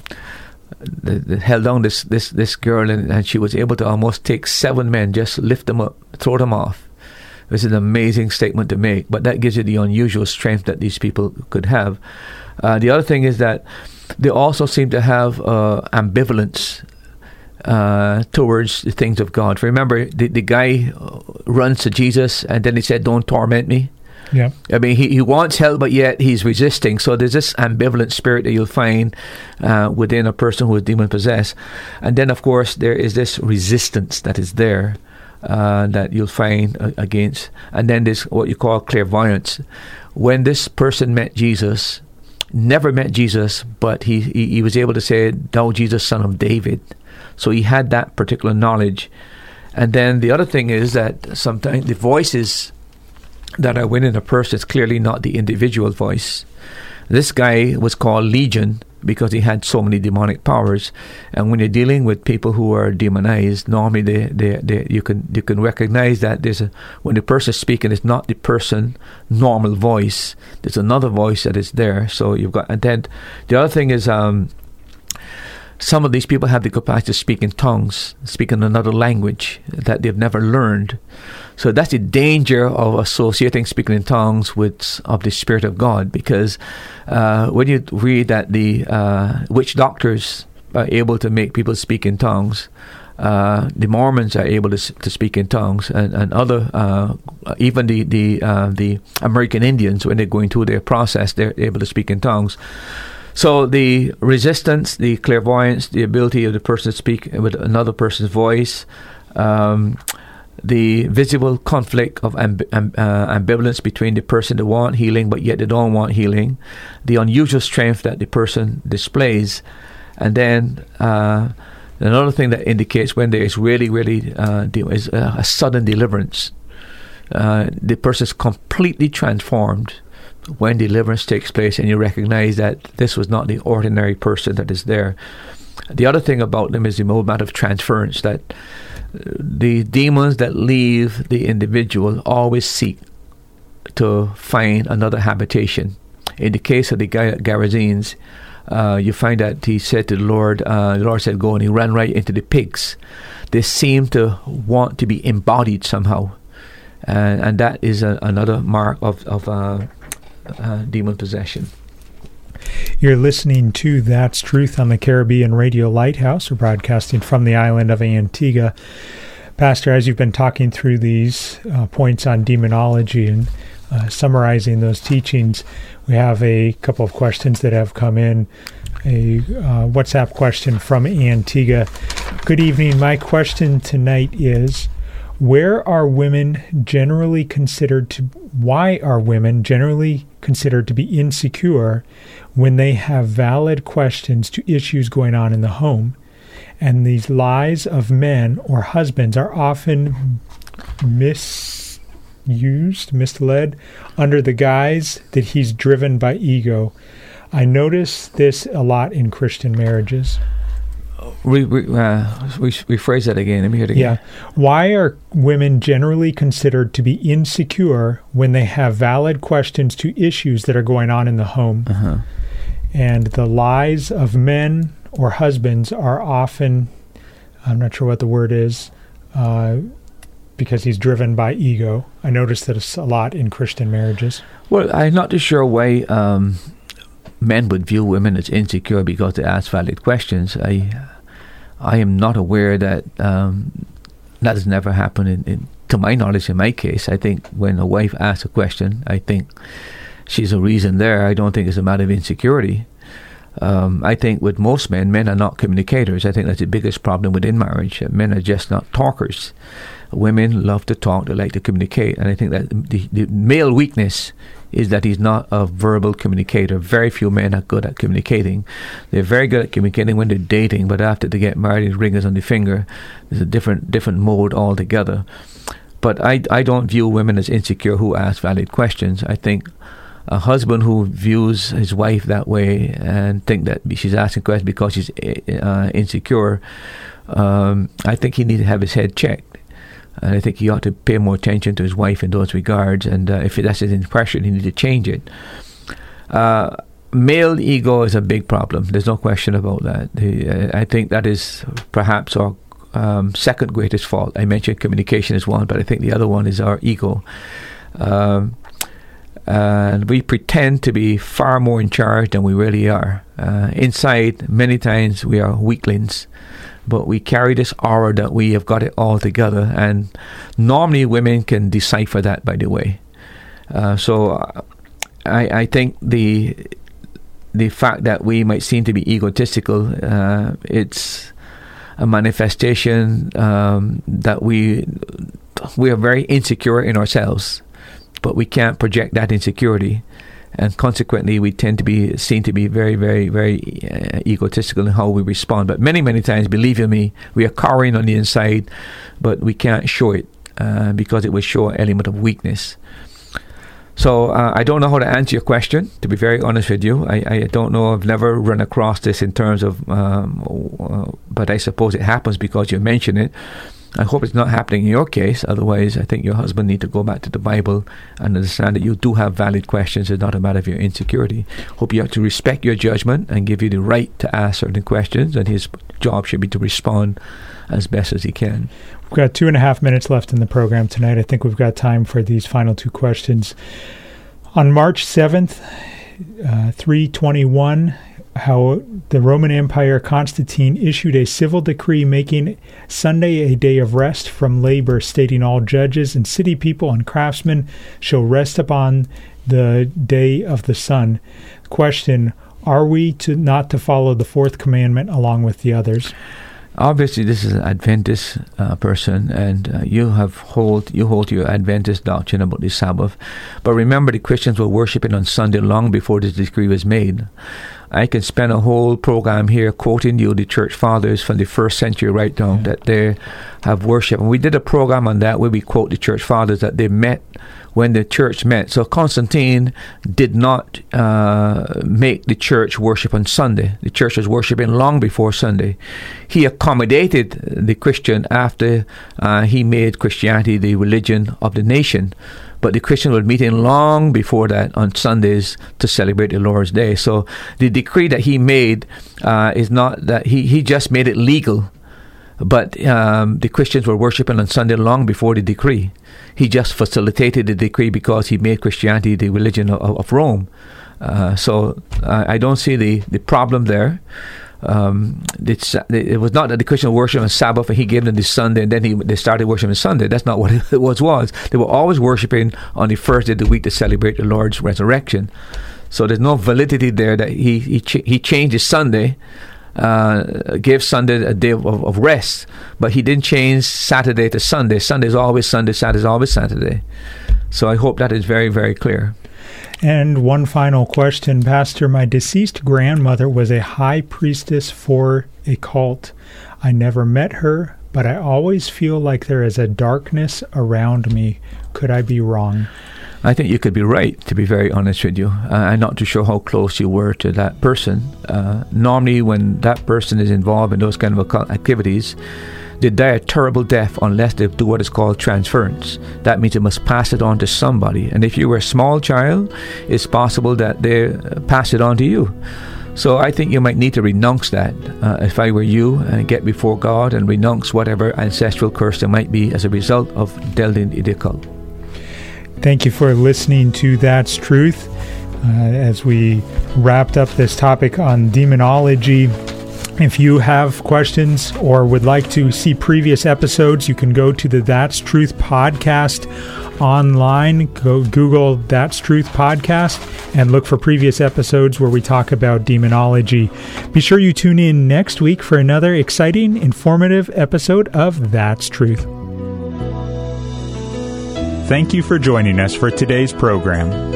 they, they held down this this this girl, and, and she was able to almost take seven men, just lift them up, throw them off. It's an amazing statement to make, but that gives you the unusual strength that these people could have. Uh, the other thing is that they also seem to have uh, ambivalence uh, towards the things of God. Remember, the, the guy runs to Jesus, and then he said, "Don't torment me." Yeah, I mean, he, he wants help, but yet he's resisting. So there's this ambivalent spirit that you'll find uh, within a person who is demon-possessed. And then, of course, there is this resistance that is there uh, that you'll find uh, against. And then there's what you call clairvoyance. When this person met Jesus, never met Jesus, but he, he, he was able to say, "Thou Jesus, son of David." So he had that particular knowledge. And then the other thing is that sometimes the voices that are within a person is clearly not the individual voice. This guy was called Legion because he had so many demonic powers, and when you're dealing with people who are demonized, normally they, they, they you can you can recognize that there's a, when the person is speaking, it's not the person normal voice. There's another voice that is there. So you've got, and then the other thing is um, some of these people have the capacity to speak in tongues, speak in another language that they've never learned. So that's the danger of associating speaking in tongues with of the Spirit of God, because uh, when you read that the uh, witch doctors are able to make people speak in tongues, uh, the Mormons are able to to speak in tongues, and and other uh, even the the uh, the American Indians, when they're going through their process, they're able to speak in tongues. So the resistance, the clairvoyance, the ability of the person to speak with another person's voice. Um, the visible conflict of amb- amb- uh, ambivalence between the person that want healing but yet they don't want healing, the unusual strength that the person displays, and then uh, another thing that indicates when there is really, really uh, de- is a, a sudden deliverance. Uh, the person is completely transformed when deliverance takes place, and you recognize that this was not the ordinary person that is there. The other thing about them is the movement of transference, that the demons that leave the individual always seek to find another habitation. In the case of the Gadarenes, uh, you find that he said to the Lord, uh, the Lord said, "Go," and he ran right into the pigs. They seem to want to be embodied somehow, and, and that is a, another mark of, of uh, uh, demon possession. You're listening to That's Truth on the Caribbean Radio Lighthouse. We're broadcasting from the island of Antigua. Pastor, as you've been talking through these uh, points on demonology and uh, summarizing those teachings, we have a couple of questions that have come in. A uh, WhatsApp question from Antigua. Good evening. My question tonight is, where are women generally considered to, why are women generally considered to be insecure when they have valid questions to issues going on in the home? And these lies of men or husbands are often misused, misled, under the guise that he's driven by ego. I notice this a lot in Christian marriages. Re, re, uh, rephrase that again. Let me hear it again. Yeah. Why are women generally considered to be insecure when they have valid questions to issues that are going on in the home? Uh-huh. And the lies of men or husbands are often, I'm not sure what the word is, uh, because he's driven by ego. I notice that a lot in Christian marriages. Well, I'm not too sure why um, men would view women as insecure because they ask valid questions. I I am not aware that um, that has never happened, in, in, to my knowledge, in my case. I think when a wife asks a question, I think she's a reason there. I don't think it's a matter of insecurity. Um, I think with most men, men are not communicators. I think that's the biggest problem within marriage. Men are just not talkers. Women love to talk, they like to communicate. And I think that the, the male weakness is that he's not a verbal communicator. Very few men are good at communicating. They're very good at communicating when they're dating, but after they get married, it's ringers on the finger. There's a different different mode altogether. But I, I don't view women as insecure who ask valid questions. I think a husband who views his wife that way and think that she's asking questions because she's uh, insecure, um, I think he needs to have his head checked. And I think he ought to pay more attention to his wife in those regards. And uh, if that's his impression, he needs to change it. Uh, male ego is a big problem. There's no question about that. He, uh, I think that is perhaps our um, second greatest fault. I mentioned communication is one, but I think the other one is our ego. Um, and we pretend to be far more in charge than we really are. Uh, inside, many times, we are weaklings. But we carry this aura that we have got it all together. And normally women can decipher that, by the way. Uh, so I, I think the the fact that we might seem to be egotistical, uh, it's a manifestation um, that we we are very insecure in ourselves. But we can't project that insecurity. And consequently, we tend to be seen to be very, very, very uh, egotistical in how we respond. But many, many times, believe you me, we are cowering on the inside, but we can't show it uh, because it will show an element of weakness. So uh, I don't know how to answer your question, to be very honest with you. I, I don't know. I've never run across this in terms of, um, uh, but I suppose it happens because you mention it. I hope it's not happening in your case. Otherwise, I think your husband needs to go back to the Bible and understand that you do have valid questions. It's not a matter of your insecurity. Hope you have to respect your judgment and give you the right to ask certain questions. And his job should be to respond as best as he can. We've got two and a half minutes left in the program tonight. I think we've got time for these final two questions. On March seventh, uh, three twenty-one, how the Roman Empire Constantine issued a civil decree making Sunday a day of rest from labor, stating all judges and city people and craftsmen shall rest upon the day of the sun. Question, are we to not to follow the fourth commandment along with the others? Obviously, this is an Adventist uh, person, and uh, you have hold you hold your Adventist doctrine about the Sabbath. But remember, the Christians were worshiping on Sunday long before this decree was made. I can spend a whole program here quoting you the church fathers from the first century right down, yeah, that they have worship. And we did a program on that where we quote the church fathers that they met when the church met. So Constantine did not uh, make the church worship on Sunday. The church was worshiping long before Sunday. He accommodated the Christian after uh, he made Christianity the religion of the nation. But the Christians were meeting long before that on Sundays to celebrate the Lord's Day. So the decree that he made uh, is not that he, he just made it legal. But um, the Christians were worshiping on Sunday long before the decree. He just facilitated the decree because he made Christianity the religion of, of Rome. Uh, so uh, I don't see the, the problem there. Um, it's, it was not that the Christians worshiped on Sabbath and he gave them the Sunday and then he, they started worshiping on Sunday. That's not what it was, was. They were always worshiping on the first day of the week to celebrate the Lord's resurrection. So there's no validity there that he, he, ch- he changed his Sunday. Uh, gave Sunday a day of, of rest, but he didn't change Saturday to Sunday. Sunday is always Sunday, Saturday is always Saturday. So I hope that is very, very clear. And one final question, Pastor. My deceased grandmother was a high priestess for a cult. I never met her, but I always feel like there is a darkness around me. Could I be wrong? I think you could be right, to be very honest with you. Uh, I'm not too sure how close you were to that person. Uh, normally, when that person is involved in those kind of occult activities, they die a terrible death unless they do what is called transference. That means they must pass it on to somebody. And if you were a small child, it's possible that they pass it on to you. So I think you might need to renounce that, uh, if I were you, and get before God and renounce whatever ancestral curse there might be as a result of delving into the occult. Thank you for listening to That's Truth. Uh, as we wrapped up this topic on demonology, If you have questions or would like to see previous episodes, you can go to the That's Truth podcast online. Go Google That's Truth podcast and look for previous episodes where we talk about demonology. Be sure you tune in next week for another exciting, informative episode of That's Truth. Thank you for joining us for today's program.